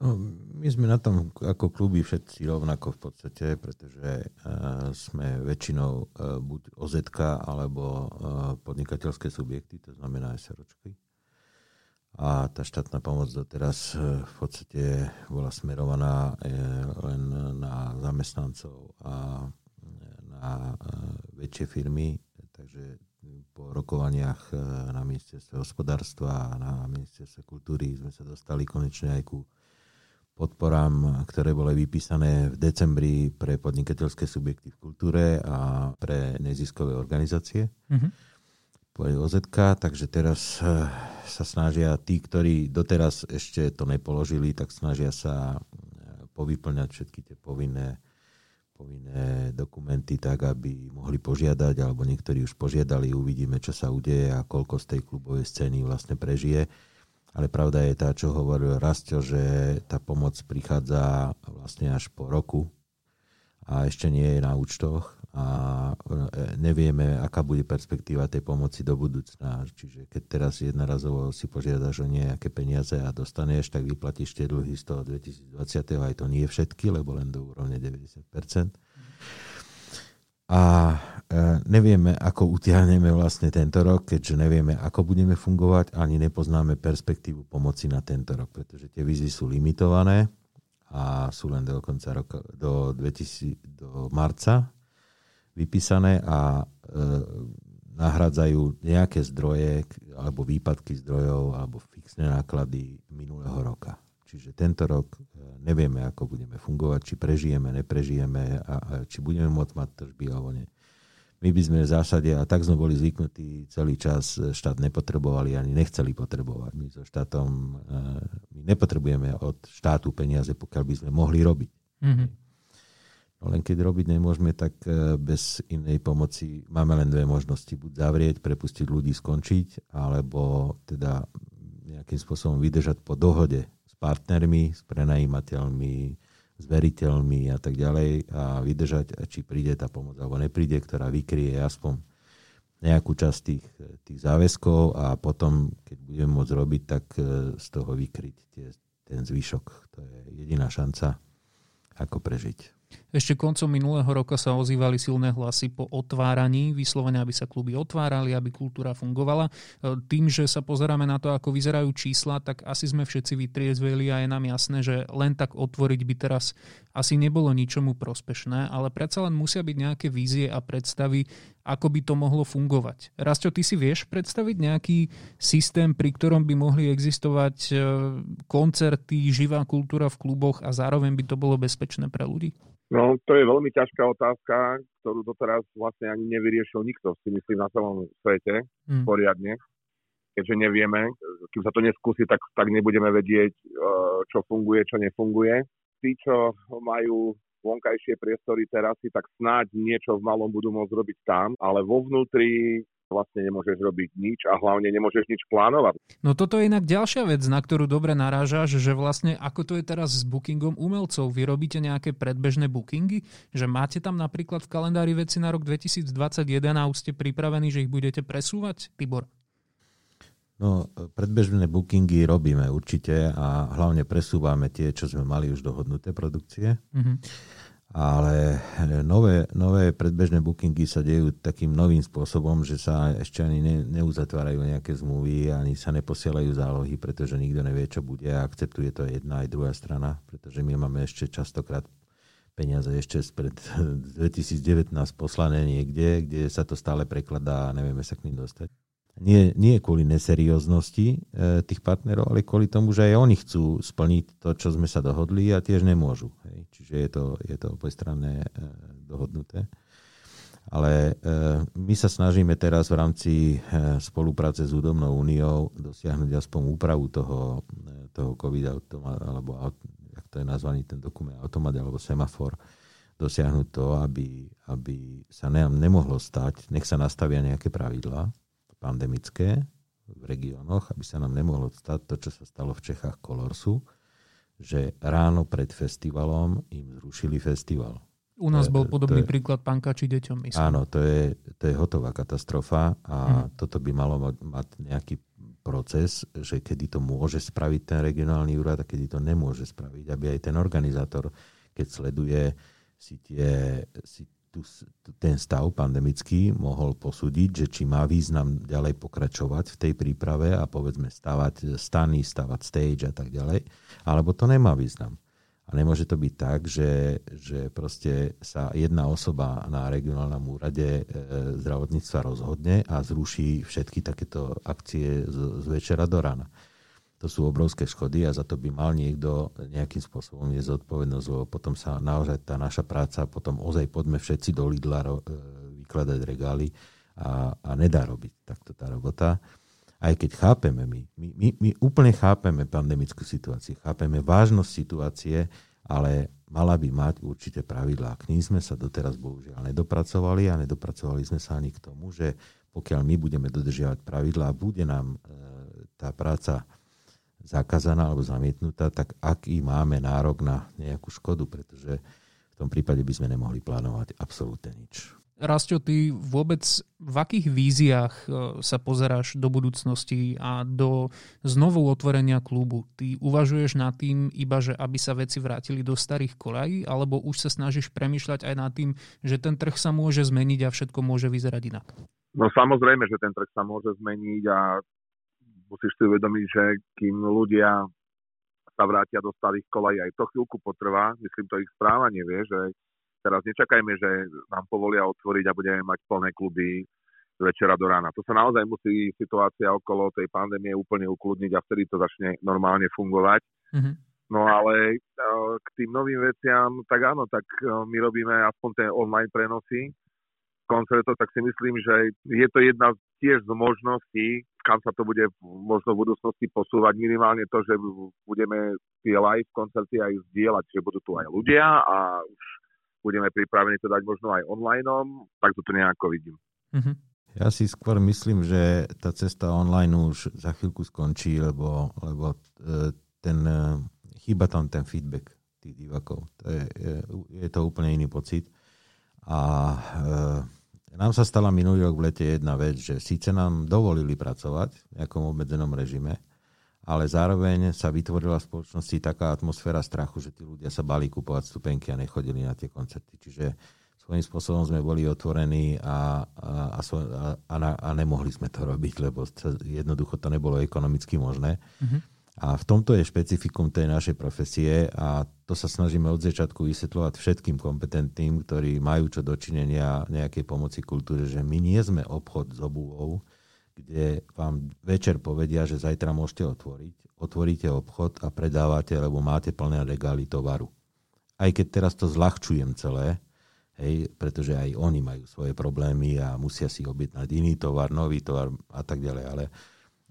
No, my sme na tom ako kluby všetci rovnako v podstate, pretože uh, sme väčšinou uh, buď ó zet ká alebo uh, podnikateľské subjekty, to znamená SROčky. A tá štátna pomoc doteraz uh, v podstate bola smerovaná uh, len na zamestnancov a na uh, väčšie firmy, takže po rokovaniach uh, na ministerstve hospodárstva a na ministerstve kultúry sme sa dostali konečne aj ku podporám, ktoré boli vypísané v decembri pre podnikateľské subjekty v kultúre a pre neziskové organizácie. Mm-hmm. Pôjde ó zet ká, takže teraz sa snažia tí, ktorí doteraz ešte to nepoložili, tak snažia sa povyplňať všetky tie povinné, povinné dokumenty tak, aby mohli požiadať, alebo niektorí už požiadali, uvidíme, čo sa udeje a koľko z tej klubovej scény vlastne prežije. Ale pravda je tá, čo hovoril Rasťo, že tá pomoc prichádza vlastne až po roku a ešte nie je na účtoch a nevieme, aká bude perspektíva tej pomoci do budúcna. Čiže keď teraz jednorazovo si požiadaš o nejaké peniaze a dostaneš, tak vyplatíš tie dlhy z toho dvetisícdvadsať, aj to nie všetky, lebo len do úrovne deväťdesiat percent. A nevieme, ako utiahneme vlastne tento rok, keďže nevieme, ako budeme fungovať, ani nepoznáme perspektívu pomoci na tento rok, pretože tie výzvy sú limitované a sú len do konca roka, do, dvetisíc, do marca vypísané a e, nahradzajú nejaké zdroje alebo výpadky zdrojov alebo fixné náklady minulého roka. Čiže tento rok nevieme, ako budeme fungovať, či prežijeme, neprežijeme, a, a či budeme môcť mať tržby alebo nie. My by sme v zásade, a tak sme boli zvyknutí, celý čas štát nepotrebovali, ani nechceli potrebovať. My so štátom, my nepotrebujeme od štátu peniaze, pokiaľ by sme mohli robiť. Mm-hmm. No len keď robiť nemôžeme, tak bez inej pomoci máme len dve možnosti. Buď zavrieť, prepustiť ľudí, skončiť, alebo teda nejakým spôsobom vydržať po dohode partnermi, s prenajímateľmi, s veriteľmi a tak ďalej a vydržať, či príde tá pomoc alebo nepríde, ktorá vykryje aspoň nejakú časť tých, tých záväzkov a potom, keď budeme môcť robiť, tak z toho vykryť tie, ten zvyšok. To je jediná šanca, ako prežiť. Ešte koncom minulého roka sa ozývali silné hlasy po otváraní, vyslovene, aby sa kluby otvárali, aby kultúra fungovala. Tým, že sa pozeráme na to, ako vyzerajú čísla, tak asi sme všetci vytriezveli a je nám jasné, že len tak otvoriť by teraz asi nebolo ničomu prospešné, ale predsa len musia byť nejaké vízie a predstavy, ako by to mohlo fungovať. Rasťo, ty si vieš predstaviť nejaký systém, pri ktorom by mohli existovať koncerty, živá kultúra v kluboch a zároveň by to bolo bezpečné pre ľudí? No, to je veľmi ťažká otázka, ktorú doteraz vlastne ani nevyriešil nikto, si myslím, na celom svete, mm. poriadne. Keďže nevieme, kým sa to neskúsi, tak, tak nebudeme vedieť, čo funguje, čo nefunguje. Tí, čo majú vonkajšie priestory, terasy, tak snáď niečo v malom budú môcť robiť tam, ale vo vnútri vlastne nemôžeš robiť nič a hlavne nemôžeš nič plánovať. No toto je inak ďalšia vec, na ktorú dobre narážaš, že vlastne ako to je teraz s bookingom umelcov. Vy robíte nejaké predbežné bookingy, že máte tam napríklad v kalendári veci na rok dvetisícdvadsaťjeden a už ste pripravení, že ich budete presúvať, Tibor? No, predbežné bookingy robíme určite a hlavne presúvame tie, čo sme mali už dohodnuté produkcie. Mm-hmm. Ale nové, nové predbežné bookingy sa dejú takým novým spôsobom, že sa ešte ani ne, neuzatvárajú nejaké zmluvy, ani sa neposielajú zálohy, pretože nikto nevie, čo bude a akceptuje to jedna aj druhá strana, pretože my máme ešte častokrát peniaze ešte spred dvetisícdevätnásť poslané niekde, kde sa to stále prekladá a nevieme sa k nim dostať. Nie, nie kvôli neserióznosti e, tých partnerov, ale kvôli tomu, že aj oni chcú splniť to, čo sme sa dohodli a tiež nemôžu. Hej. Čiže je to, je to obojstranné e, dohodnuté. Ale e, my sa snažíme teraz v rámci e, spolupráce s Hudobnou úniou dosiahnuť aspoň úpravu toho, e, toho COVID automat, alebo jak to je nazvaný ten dokument, automat alebo semafor, dosiahnuť to, aby, aby sa nám nemohlo stať, nech sa nastavia nejaké pravidlá pandemické v regiónoch, aby sa nám nemohlo stať to, čo sa stalo v Čechách Kolorsu, že ráno pred festivalom im zrušili festival. U nás bol podobný to je, príklad Pankači deťom, myslím. Áno, to je, to je hotová katastrofa a hmm. toto by malo mať nejaký proces, že kedy to môže spraviť ten regionálny úrad a kedy to nemôže spraviť, aby aj ten organizátor, keď sleduje si, tie, si tu, ten stav pandemický, mohol posúdiť, že či má význam ďalej pokračovať v tej príprave a povedzme stavať stany, stavať stage a tak ďalej, alebo to nemá význam. A nemôže to byť tak, že, že proste sa jedna osoba na regionálnom úrade zdravotníctva rozhodne a zruší všetky takéto akcie z, z večera do rána. To sú obrovské škody a za to by mal niekto nejakým spôsobom nezodpovednosť, lebo potom sa naozaj tá naša práca, potom ozaj poďme všetci do Lidla ro- vykladať regály a, a nedá robiť takto tá robota. Aj keď chápeme my, my, my, my úplne chápeme pandemickú situáciu, chápeme vážnosť situácie, ale mala by mať určité pravidlá. K nim sme sa doteraz bohužiaľ nedopracovali a nedopracovali sme sa ani k tomu, že pokiaľ my budeme dodržiavať pravidlá, bude nám e, tá práca zakázaná alebo zamietnutá, tak aký máme nárok na nejakú škodu, pretože v tom prípade by sme nemohli plánovať absolútne nič. Rasťo, ty vôbec v akých víziách sa pozeráš do budúcnosti a do znovu otvorenia klubu? Ty uvažuješ nad tým iba, že aby sa veci vrátili do starých koľají, alebo už sa snažíš premýšľať aj nad tým, že ten trh sa môže zmeniť a všetko môže vyzerať inak? No samozrejme, že ten trh sa môže zmeniť a musíš si uvedomiť, že kým ľudia sa vrátia do starých koľají, aj to chvíľku potrvá, myslím to ich správanie, vieš, že teraz nečakajme, že nám povolia otvoriť a budeme mať plné kluby z večera do rána. To sa naozaj musí situácia okolo tej pandémie úplne ukludniť a vtedy to začne normálne fungovať. Mm-hmm. No ale k tým novým veciam, tak áno, tak my robíme aspoň tie online prenosy koncertov, tak si myslím, že je to jedna tiež z možností, kam sa to bude možno v budúcnosti posúvať, minimálne to, že budeme tie live koncerty aj zdieľať, že budú tu aj ľudia a už budeme pripravení to dať možno aj online, tak to tu nejako vidím. Ja si skôr myslím, že tá cesta online už za chvíľku skončí, lebo, lebo ten, chýba tam ten feedback tých divákov. To je, je to úplne iný pocit. A e, nám sa stala minulý rok v lete jedna vec, že síce nám dovolili pracovať v nejakom obmedzenom režime, ale zároveň sa vytvorila v spoločnosti taká atmosféra strachu, že tí ľudia sa bali kupovať stupenky a nechodili na tie koncerty. Čiže svojím spôsobom sme boli otvorení a, a, a, a, a nemohli sme to robiť, lebo jednoducho to nebolo ekonomicky možné. Mm-hmm. A v tomto je špecifikum tej našej profesie a to sa snažíme od začiatku vysvetľovať všetkým kompetentným, ktorí majú čo dočinenia nejakej pomoci kultúre, že my nie sme obchod s obuvou, kde vám večer povedia, že zajtra môžete otvoriť. Otvoríte obchod a predávate, lebo máte plné regály tovaru. Aj keď teraz to zľahčujem celé, hej, pretože aj oni majú svoje problémy a musia si objednať iný tovar, nový tovar a tak ďalej. Ale,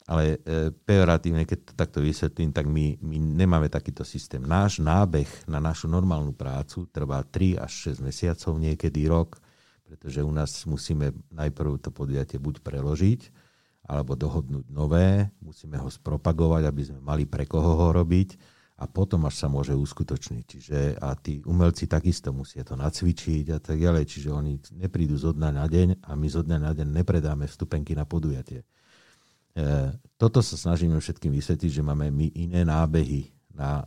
ale e, pejoratívne, keď to takto vysvetlím, tak my, my nemáme takýto systém. Náš nábeh na našu normálnu prácu trvá tri až šesť mesiacov, niekedy rok, pretože u nás musíme najprv to podujatie buď preložiť, alebo dohodnúť nové, musíme ho spropagovať, aby sme mali pre koho ho robiť a potom až sa môže uskutočniť. Čiže a tí umelci takisto musia to nacvičiť a tak ďalej. Čiže oni neprídu zo dňa na deň a my zo dňa na deň nepredáme vstupenky na podujatie. E, toto sa snažíme všetkým vysvetliť, že máme my iné nábehy na e,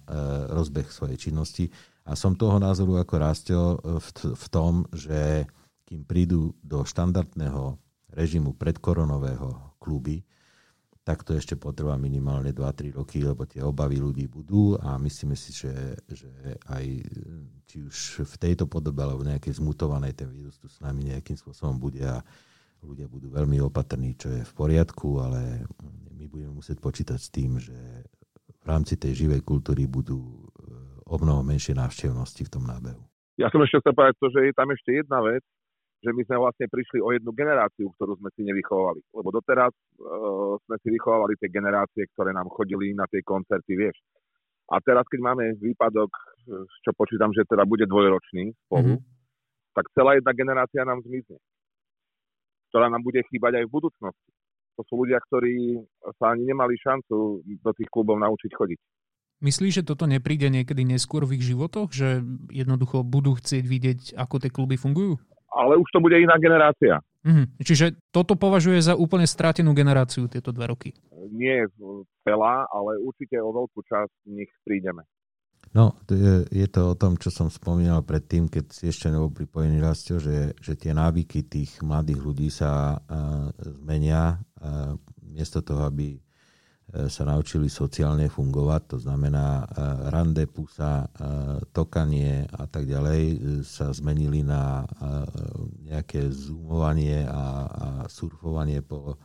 rozbeh svojej činnosti a som toho názoru ako Rasťo v, t- v tom, že kým prídu do štandardného režimu predkoronového kluby, tak to ešte potrvá minimálne dva tri roky, lebo tie obavy ľudí budú a myslíme si, že, že aj či už v tejto podobe alebo v nejakej zmutovanej ten vírus tu s nami nejakým spôsobom bude a ľudia budú veľmi opatrní, čo je v poriadku, ale my budeme musieť počítať s tým, že v rámci tej živej kultúry budú omnoho menšie návštevnosti v tom nábehu. Ja som ešte chcel povedať to, že je tam ešte jedna vec, že my sme vlastne prišli o jednu generáciu, ktorú sme si nevychovali. Lebo doteraz uh, sme si vychovali tie generácie, ktoré nám chodili na tie koncerty, vieš. A teraz, keď máme výpadok, čo počítam, že teda bude dvojročný spolu, mm-hmm. tak celá jedna generácia nám zmizne, ktorá nám bude chýbať aj v budúcnosti. To sú ľudia, ktorí sa ani nemali šancu do tých klubov naučiť chodiť. Myslíš, že toto nepríde niekedy neskôr v ich životoch? Že jednoducho budú chcieť vidieť, ako tie kluby fungujú? Ale už to bude iná generácia. Mm, čiže toto považuje za úplne stratenú generáciu, tieto dva roky. nie je veľa, ale určite o veľkú časť nich prídeme. No, je, je to o tom, čo som spomínal predtým, keď si ešte nebol pripojený Rasťo, že, že tie návyky tých mladých ľudí sa uh, zmenia. Uh, miesto toho, aby uh, sa naučili sociálne fungovať, to znamená uh, rande, pusa, uh, tokanie a tak ďalej, sa zmenili na uh, nejaké zoomovanie a, a surfovanie po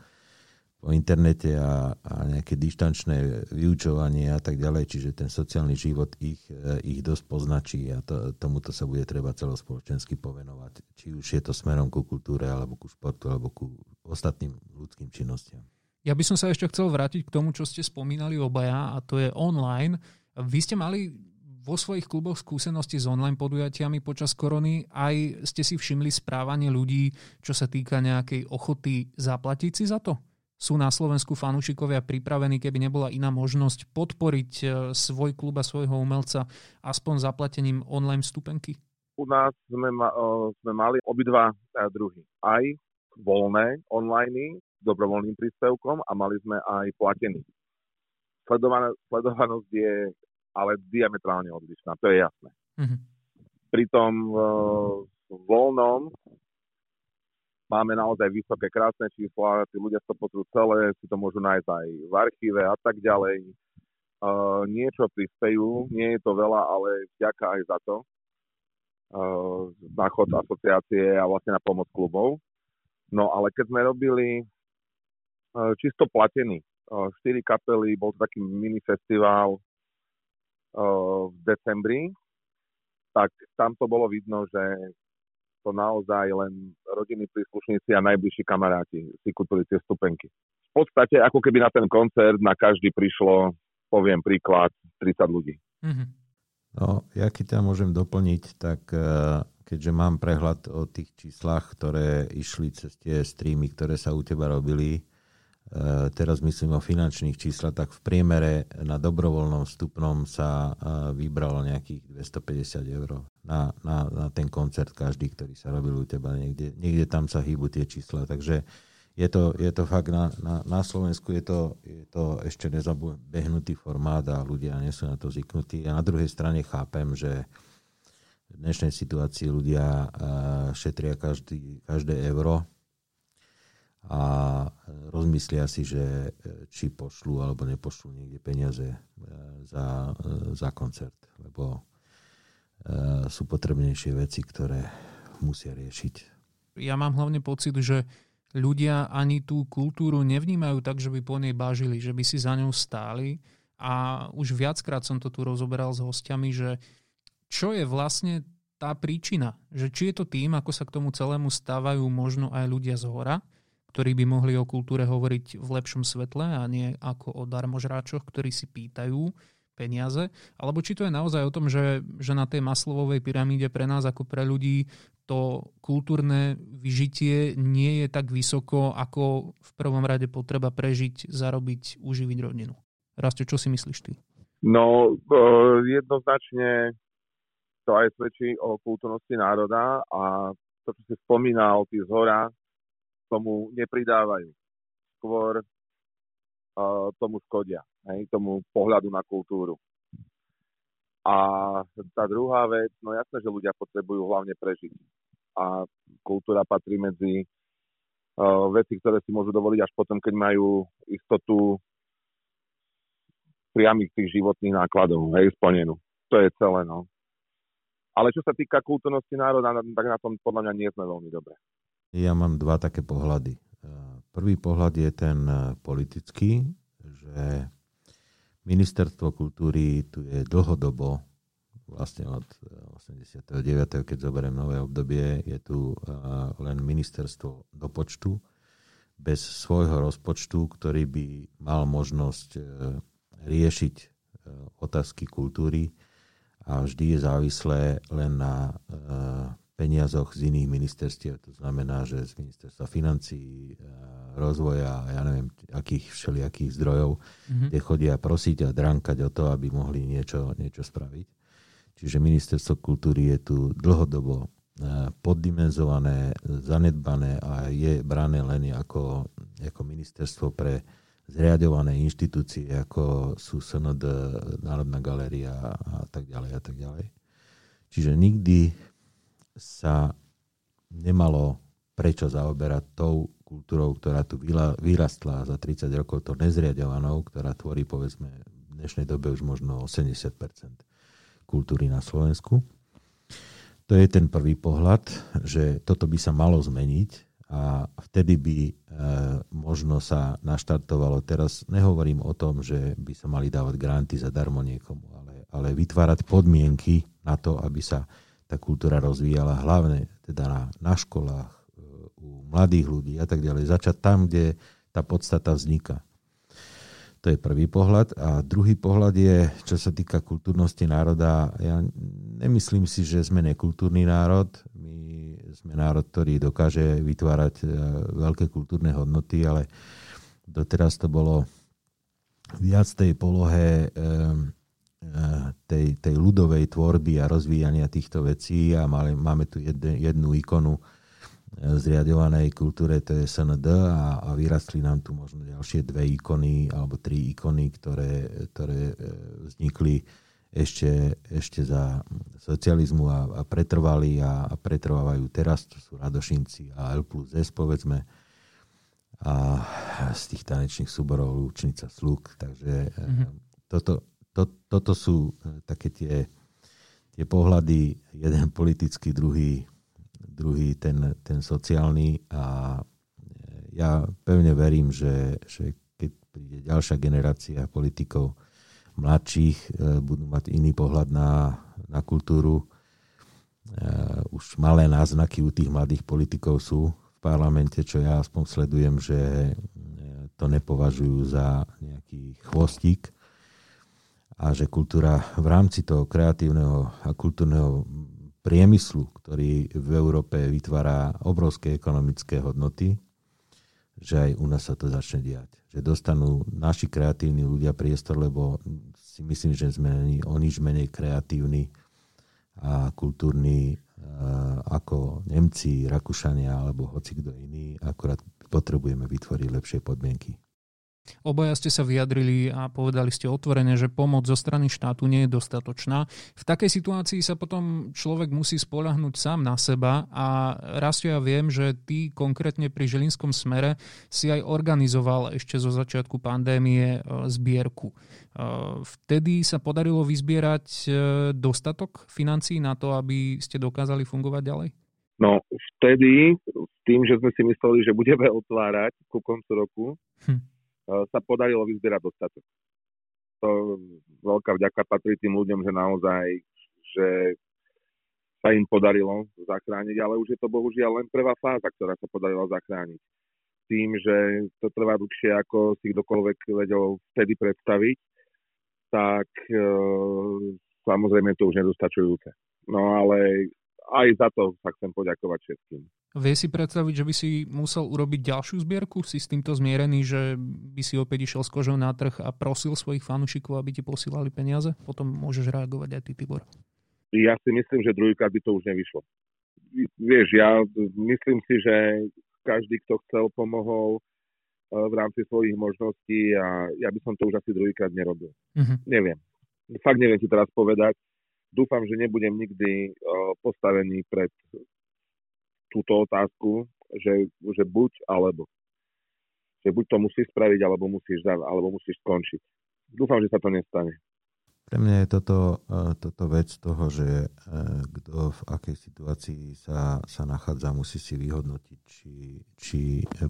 po internete a, a nejaké dištančné vyučovanie a tak ďalej, čiže ten sociálny život ich, ich dosť poznačí a to, tomuto sa bude treba celospoločensky povenovať. Či už je to smerom ku kultúre, alebo ku športu, alebo ku ostatným ľudským činnostiam. Ja by som sa ešte chcel vrátiť k tomu, čo ste spomínali obaja, a to je online. Vy ste mali vo svojich kluboch skúsenosti s online podujatiami počas korony, aj ste si všimli správanie ľudí, čo sa týka nejakej ochoty zaplatiť si za to? Sú na Slovensku fanúšikovia pripravení, keby nebola iná možnosť, podporiť svoj klub a svojho umelca aspoň zaplatením online vstupenky? U nás sme, sme mali obidva druhy. Aj voľné online s dobrovoľným príspevkom a mali sme aj platený. Sledovanosť je ale diametrálne odlišná, to je jasné. Mm-hmm. Pri tom voľnom máme naozaj vysoké, krásne čísla, tí ľudia to pozrú celé, si to môžu nájsť aj v archíve a tak ďalej. Uh, niečo prispejú, nie je to veľa, ale vďaka aj za to. Uh, na chod asociácie a vlastne na pomoc klubov. No ale keď sme robili uh, čisto platený, uh, štyri kapely, bol to taký mini festival uh, v decembri, tak tam to bolo vidno, že to naozaj len rodinní príslušníci a najbližší kamaráti si kúpili tie vstupenky. V podstate ako keby na ten koncert na každý prišlo, poviem príklad, tridsať ľudí. Mm-hmm. No, ja keď ťa môžem doplniť, tak keďže mám prehľad o tých číslach, ktoré išli cez tie streamy, ktoré sa u teba robili, teraz myslím o finančných číslach, tak v priemere na dobrovoľnom vstupnom sa vybralo nejakých dvestopäťdesiat eur na, na, na ten koncert každý, ktorý sa robil u teba. Niekde, niekde tam sa hýbu tie čísla. Takže je to, je to fakt na, na, na Slovensku je to, je to ešte nezabehnutý formát a ľudia nie sú na to zvyknutí. A na druhej strane chápem, že v dnešnej situácii ľudia šetria každý, každé euro a rozmyslia si, že či pošlú alebo nepošlú niekde peniaze za, za koncert, lebo sú potrebnejšie veci, ktoré musia riešiť. Ja mám hlavne pocit, že ľudia ani tú kultúru nevnímajú tak, že by po nej bážili, že by si za ňou stáli a už viackrát som to tu rozoberal s hostiami, že čo je vlastne tá príčina, že či je to tým, ako sa k tomu celému stávajú možno aj ľudia zhora, ktorí by mohli o kultúre hovoriť v lepšom svetle a nie ako o darmožráčoch, ktorí si pýtajú peniaze, alebo či to je naozaj o tom, že, že na tej Maslowovej pyramíde pre nás ako pre ľudí to kultúrne vyžitie nie je tak vysoko, ako v prvom rade potreba prežiť, zarobiť, uživiť rodinu. Rasťo, čo si myslíš ty? No, jednoznačne to aj svedčí o kultúrnosti národa a to, čo si spomínal, tí zhora tomu nepridávajú. Skôr uh, tomu škodia, hej, tomu pohľadu na kultúru. A tá druhá vec, no jasné, že ľudia potrebujú hlavne prežiť. A kultúra patrí medzi uh, veci, ktoré si môžu dovoliť až potom, keď majú istotu priamých tých životných nákladov, hej, splnenú. To je celé, no. Ale čo sa týka kultúrnosti národa, tak na tom podľa mňa nie sme veľmi dobre. Ja mám dva také pohľady. Prvý pohľad je ten politický, že Ministerstvo kultúry tu je dlhodobo, vlastne od osemdesiateho deviateho, keď zoberiem nové obdobie, je tu len ministerstvo do počtu, bez svojho rozpočtu, ktorý by mal možnosť riešiť otázky kultúry a vždy je závislé len na peniazoch z iných ministerstiev, to znamená, že z ministerstva financií, rozvoja, ja neviem, akých všelijakých zdrojov, mm-hmm. kde chodia prosiť a drankať o to, aby mohli niečo, niečo spraviť. Čiže ministerstvo kultúry je tu dlhodobo poddimenzované, zanedbané a je brané len ako, ako ministerstvo pre zriadované inštitúcie, ako sú es en dé, Národná galéria a tak ďalej a tak ďalej. Čiže nikdy sa nemalo prečo zaoberať tou kultúrou, ktorá tu vyrastla za tridsať rokov, to nezriadovanou, ktorá tvorí, povedzme, v dnešnej dobe už možno osemdesiat percent kultúry na Slovensku. To je ten prvý pohľad, že toto by sa malo zmeniť a vtedy by e, možno sa naštartovalo. Teraz nehovorím o tom, že by sa mali dávať granty zadarmo niekomu, ale, ale vytvárať podmienky na to, aby sa tá kultúra rozvíjala hlavne teda na, na školách, u mladých ľudí a tak ďalej. Začať tam, kde tá podstata vzniká. To je prvý pohľad. A druhý pohľad je, čo sa týka kultúrnosti národa. Ja nemyslím si, že sme nekultúrny národ. My sme národ, ktorý dokáže vytvárať veľké kultúrne hodnoty, ale doteraz to bolo viac tej polohe tej, tej ľudovej tvorby a rozvíjania týchto vecí. A máme tu jednu ikonu zriadovanej kultúre, to je es en dé, a, a vyrastli nám tu možno ďalšie dve ikony alebo tri ikony, ktoré, ktoré vznikli ešte, ešte za socializmu a, a pretrvali a, a pretrvávajú teraz. To sú Radošinci a L plus S, povedzme, a z tých tanečných súborov Lúčnica, Sluk. Takže mm-hmm. toto, to, toto sú také tie, tie pohľady, jeden politický, druhý druhý ten, ten sociálny, a ja pevne verím, že, že keď príde ďalšia generácia politikov mladších, budú mať iný pohľad na, na kultúru. Už malé náznaky u tých mladých politikov sú v parlamente, čo ja aspoň sledujem, že to nepovažujú za nejaký chvostík a že kultúra v rámci toho kreatívneho a kultúrneho priemyslu, ktorý v Európe vytvára obrovské ekonomické hodnoty, že aj u nás sa to začne diať. Že dostanú naši kreatívni ľudia priestor, lebo si myslím, že sme o nič menej kreatívni a kultúrni ako Nemci, Rakúšania alebo hocikto iný. Akurát potrebujeme vytvoriť lepšie podmienky. Obaja ste sa vyjadrili a povedali ste otvorene, že pomoc zo strany štátu nie je dostatočná. V takej situácii sa potom človek musí spoľahnúť sám na seba, a Rasťo, ja viem, že ty konkrétne pri Žilinskom smere si aj organizoval ešte zo začiatku pandémie zbierku. Vtedy sa podarilo vyzbierať dostatok financií na to, aby ste dokázali fungovať ďalej? No vtedy, tým, že sme si mysleli, že budeme otvárať ku koncu roku, hm. sa podarilo vyzbierať dostatok. To veľká vďaka patrí tým ľuďom, že naozaj, že sa im podarilo zachrániť, ale už je to bohužiaľ len prvá fáza, ktorá sa podarila zachrániť. Tým, že to trvá dlhšie, ako si kdokoľvek vedel vtedy predstaviť, tak e, samozrejme to už nedostačujúce. No ale aj za to sa chcem poďakovať všetkým. Vie si predstaviť, že by si musel urobiť ďalšiu zbierku? Si s týmto zmierený, že by si opäť išiel s kožou na trh a prosil svojich fanúšikov, aby ti posílali peniaze? Potom môžeš reagovať aj ty, Tibor. Ja si myslím, že druhýkrát by to už nevyšlo. Vieš, ja myslím si, že každý, kto chcel, pomohol v rámci svojich možností, a ja by som to už asi druhýkrát nerobil. Uh-huh. Neviem. Fakt neviem ti teraz povedať. Dúfam, že nebudem nikdy postavený pred túto otázku, že, že buď alebo. Že buď to musíš spraviť, alebo musíš dať, alebo musíš skončiť. Dúfam, že sa to nestane. Pre mňa je toto, toto vec toho, že kto v akej situácii sa, sa nachádza, musí si vyhodnotiť, či, či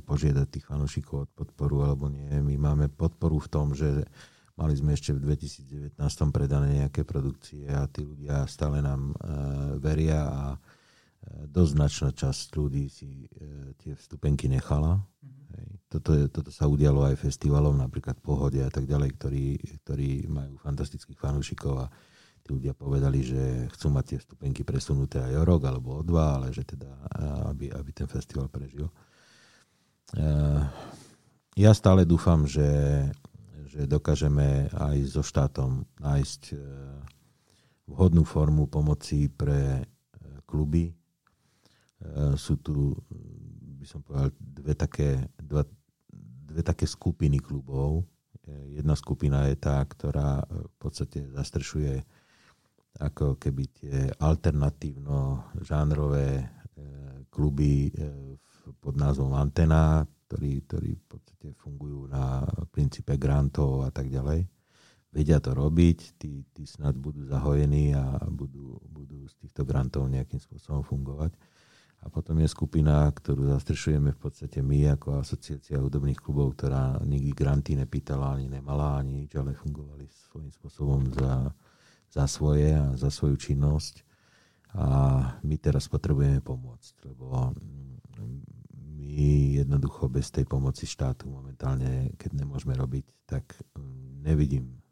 požiadať tých fanúšikov od podporu, alebo nie. My máme podporu v tom, že mali sme ešte v dvetisíc devätnásť predané nejaké produkcie a tí ľudia stále nám veria a dosť značná časť ľudí si e, tie vstupenky nechala. Hej. Toto, je, toto sa udialo aj festivalom, napríklad Pohode a tak ďalej, ktorí, ktorí majú fantastických fanúšikov, a tí ľudia povedali, že chcú mať tie vstupenky presunuté aj o rok alebo o dva, ale že teda, aby, aby ten festival prežil. E, ja stále dúfam, že, že dokážeme aj so štátom nájsť e, vhodnú formu pomoci pre kluby. Sú tu, by som povedal, dve také, dva, dve dve také skupiny klubov. Jedna skupina je tá, ktorá v podstate zastrešuje ako keby tie alternatívno-žánrové kluby pod názvom Antena, ktorí, ktorí v podstate fungujú na princípe grantov a tak ďalej. Vedia to robiť, tí, tí snad budú zahojení a budú, budú z týchto grantov nejakým spôsobom fungovať. A potom je skupina, ktorú zastrešujeme v podstate my ako asociácia hudobných klubov, ktorá nikdy granty nepýtala, ani nemala, ani nič, ale fungovali svojím spôsobom za, za svoje a za svoju činnosť. A my teraz potrebujeme pomôcť, lebo my jednoducho bez tej pomoci štátu momentálne, keď nemôžeme robiť, tak nevidím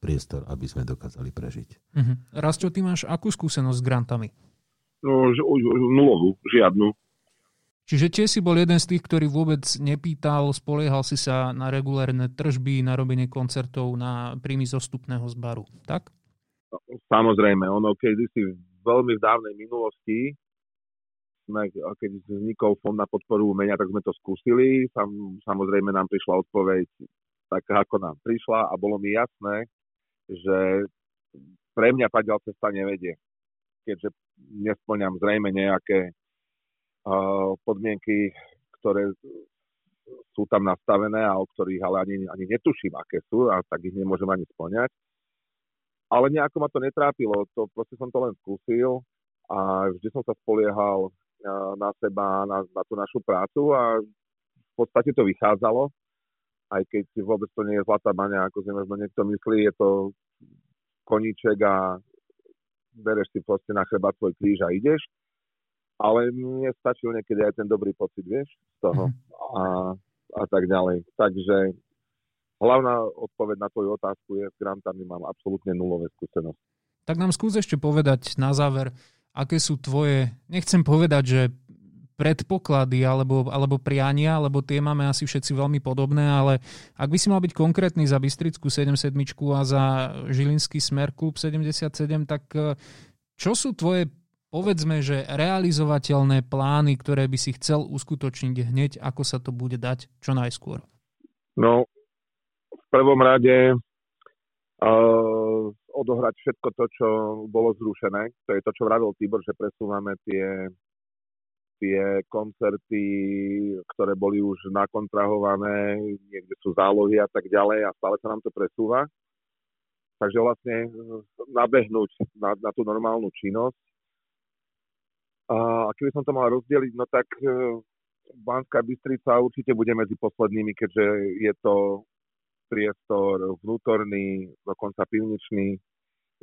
priestor, aby sme dokázali prežiť. Mhm. Rasťo, ty máš akú skúsenosť s grantami? No, nulovú, žiadnu. Čiže tiež si bol jeden z tých, ktorý vôbec nepýtal, spoliehal si sa na regulárne tržby, na robenie koncertov, na príjmy zostupného z baru, tak? Samozrejme, ono keď si veľmi v dávnej minulosti, keď vznikol fond na podporu umenia, tak sme to skúsili, samozrejme nám prišla odpoveď taká, ako nám prišla a bolo mi jasné, že pre mňa tá ďalšia cesta nevedie, keďže nespĺňam zrejme nejaké uh, podmienky, ktoré sú tam nastavené a o ktorých ale ani, ani netuším, aké sú, a tak ich nemôžem ani spĺňať. Ale nejako ma to netrápilo, to, proste som to len skúsil a vždy som sa spoliehal uh, na seba, na, na tú našu prácu a v podstate to vychádzalo, aj keď vôbec to nie je zlatá baňa, ako si možno niekto myslí, je to koníček a bereš si proste na chreba tvoj kríž a ideš, ale mne stačil niekedy aj ten dobrý pocit, vieš, z toho a, a tak ďalej. Takže hlavná odpoveď na tvoju otázku je, s grantami mám absolútne nulové skúsenosti. Tak nám skús ešte povedať na záver, aké sú tvoje, nechcem povedať, že predpoklady alebo, alebo priania, lebo tie máme asi všetci veľmi podobné, ale ak by si mal byť konkrétny za Bystrickú sedemdesiatsedem a za Žilinský smer sedemdesiatsedem, tak čo sú tvoje, povedzme, že realizovateľné plány, ktoré by si chcel uskutočniť hneď, ako sa to bude dať čo najskôr? No, v prvom rade uh, odohrať všetko to, čo bolo zrušené. To je to, čo vravil Tibor, že presúvame tie tie koncerty, ktoré boli už nakontrahované, niekde sú zálohy a tak ďalej a stále sa nám to presúva. Takže vlastne nabehnúť na, na tú normálnu činnosť. A keby som to mal rozdeliť, no tak Banská Bystrica určite bude medzi poslednými, keďže je to priestor vnútorný, dokonca pivničný,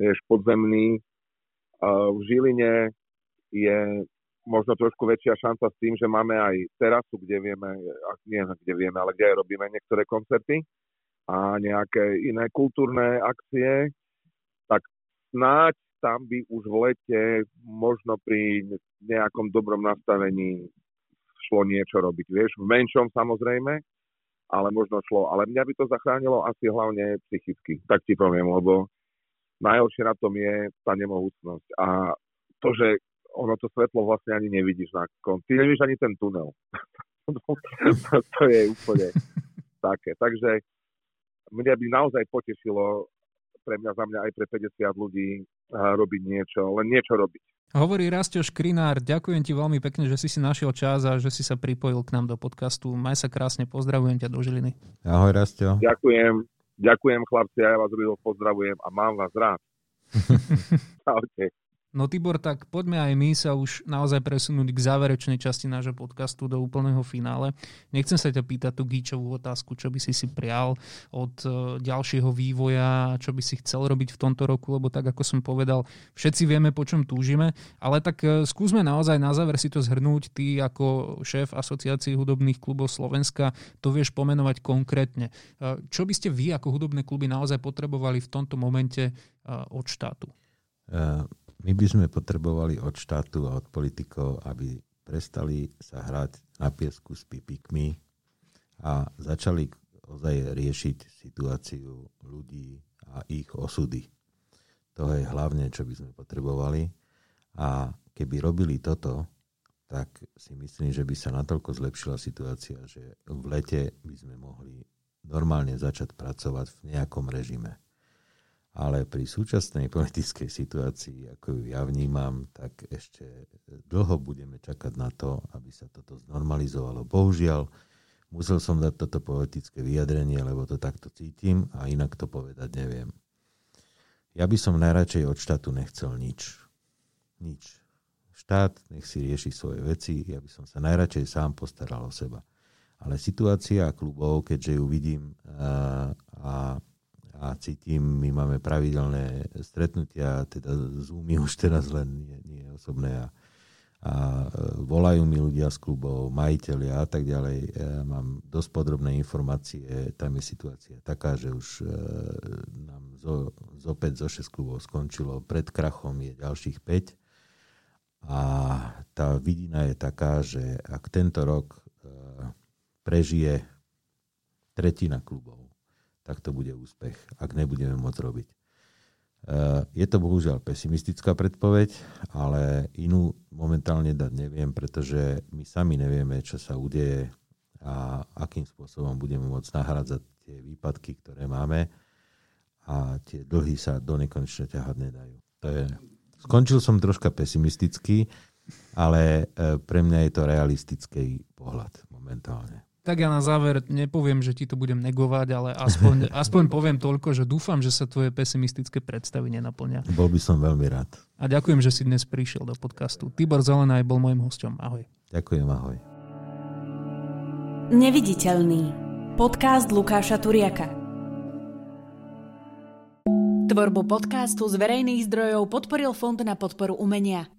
tiež podzemný. A v Žiline je možno trošku väčšia šanca s tým, že máme aj terasu, kde vieme, nie kde vieme, ale kde aj robíme niektoré koncerty a nejaké iné kultúrne akcie, tak snáď tam by už v lete možno pri nejakom dobrom nastavení šlo niečo robiť, vieš, v menšom samozrejme, ale možno šlo. Ale mňa by to zachránilo asi hlavne psychicky, tak ti poviem, lebo najhoršie na tom je tá nemohúcnosť a to, že ono to svetlo vlastne ani nevidíš na konci. Ty nevidíš ani ten tunel. To je úplne také. Takže mňa by naozaj potešilo, pre mňa, za mňa aj pre päťdesiat ľudí robiť niečo, len niečo robiť. Hovorí Rasťo Škrinár, ďakujem ti veľmi pekne, že si si našiel čas a že si sa pripojil k nám do podcastu. Maj sa krásne, pozdravujem ťa do Žiliny. Ahoj, Rasťo. Ďakujem, ďakujem chlapci, ja vás ľudia pozdravujem a mám vás rád. Ahojte. No Tibor, tak poďme aj my sa už naozaj presunúť k záverečnej časti nášho podcastu do úplného finále. Nechcem sa ťa pýtať tú gíčovú otázku, čo by si si prial od ďalšieho vývoja, čo by si chcel robiť v tomto roku, lebo tak, ako som povedal, všetci vieme, po čom túžime, ale tak skúsme naozaj na záver si to zhrnúť. Ty ako šéf Asociácie hudobných klubov Slovenska to vieš pomenovať konkrétne. Čo by ste vy ako hudobné kluby naozaj potrebovali v tomto momente od štátu? Uh... My by sme potrebovali od štátu a od politikov, aby prestali sa hrať na piesku s pipíkmi a začali ozaj riešiť situáciu ľudí a ich osudy. To je hlavne, čo by sme potrebovali. A keby robili toto, tak si myslím, že by sa natoľko zlepšila situácia, že v lete by sme mohli normálne začať pracovať v nejakom režime. Ale pri súčasnej politickej situácii, ako ju ja vnímam, tak ešte dlho budeme čakať na to, aby sa toto znormalizovalo. Bohužiaľ, musel som dať toto politické vyjadrenie, lebo to takto cítim a inak to povedať neviem. Ja by som najradšej od štátu nechcel nič. Nič. Štát nech si rieši svoje veci, ja by som sa najradšej sám postaral o seba. Ale situácia klubov, keďže ju vidím a, a a cítim, my máme pravidelné stretnutia, teda Zoomy už teraz len nie, nie osobné a, a volajú mi ľudia z klubov, majiteľia a tak ďalej. Ja mám dosť podrobné informácie, tam je situácia taká, že už e, nám zo, zo päť, zo šesť klubov skončilo, pred krachom je ďalších päť a tá vidina je taká, že ak tento rok e, prežije tretina klubov, tak to bude úspech, ak nebudeme môcť robiť. Je to bohužiaľ pesimistická predpoveď, ale inú momentálne dať neviem, pretože my sami nevieme, čo sa udeje a akým spôsobom budeme môcť nahrádzať tie výpadky, ktoré máme a tie dlhy sa do nekonečne ťahať nedajú. To je... Skončil som troška pesimisticky, ale pre mňa je to realistický pohľad momentálne. Tak ja na záver nepoviem, že ti to budem negovať, ale aspoň, aspoň poviem toľko, že dúfam, že sa tvoje pesimistické predstavy nenaplňa. Bol by som veľmi rád. A ďakujem, že si dnes prišiel do podcastu. Tibor Zelená bol môjim hosťom. Ahoj. Ďakujem, ahoj. Neviditeľný. Podcast Lukáša Turiaka. Tvorbu podcastu z verejných zdrojov podporil Fond na podporu umenia.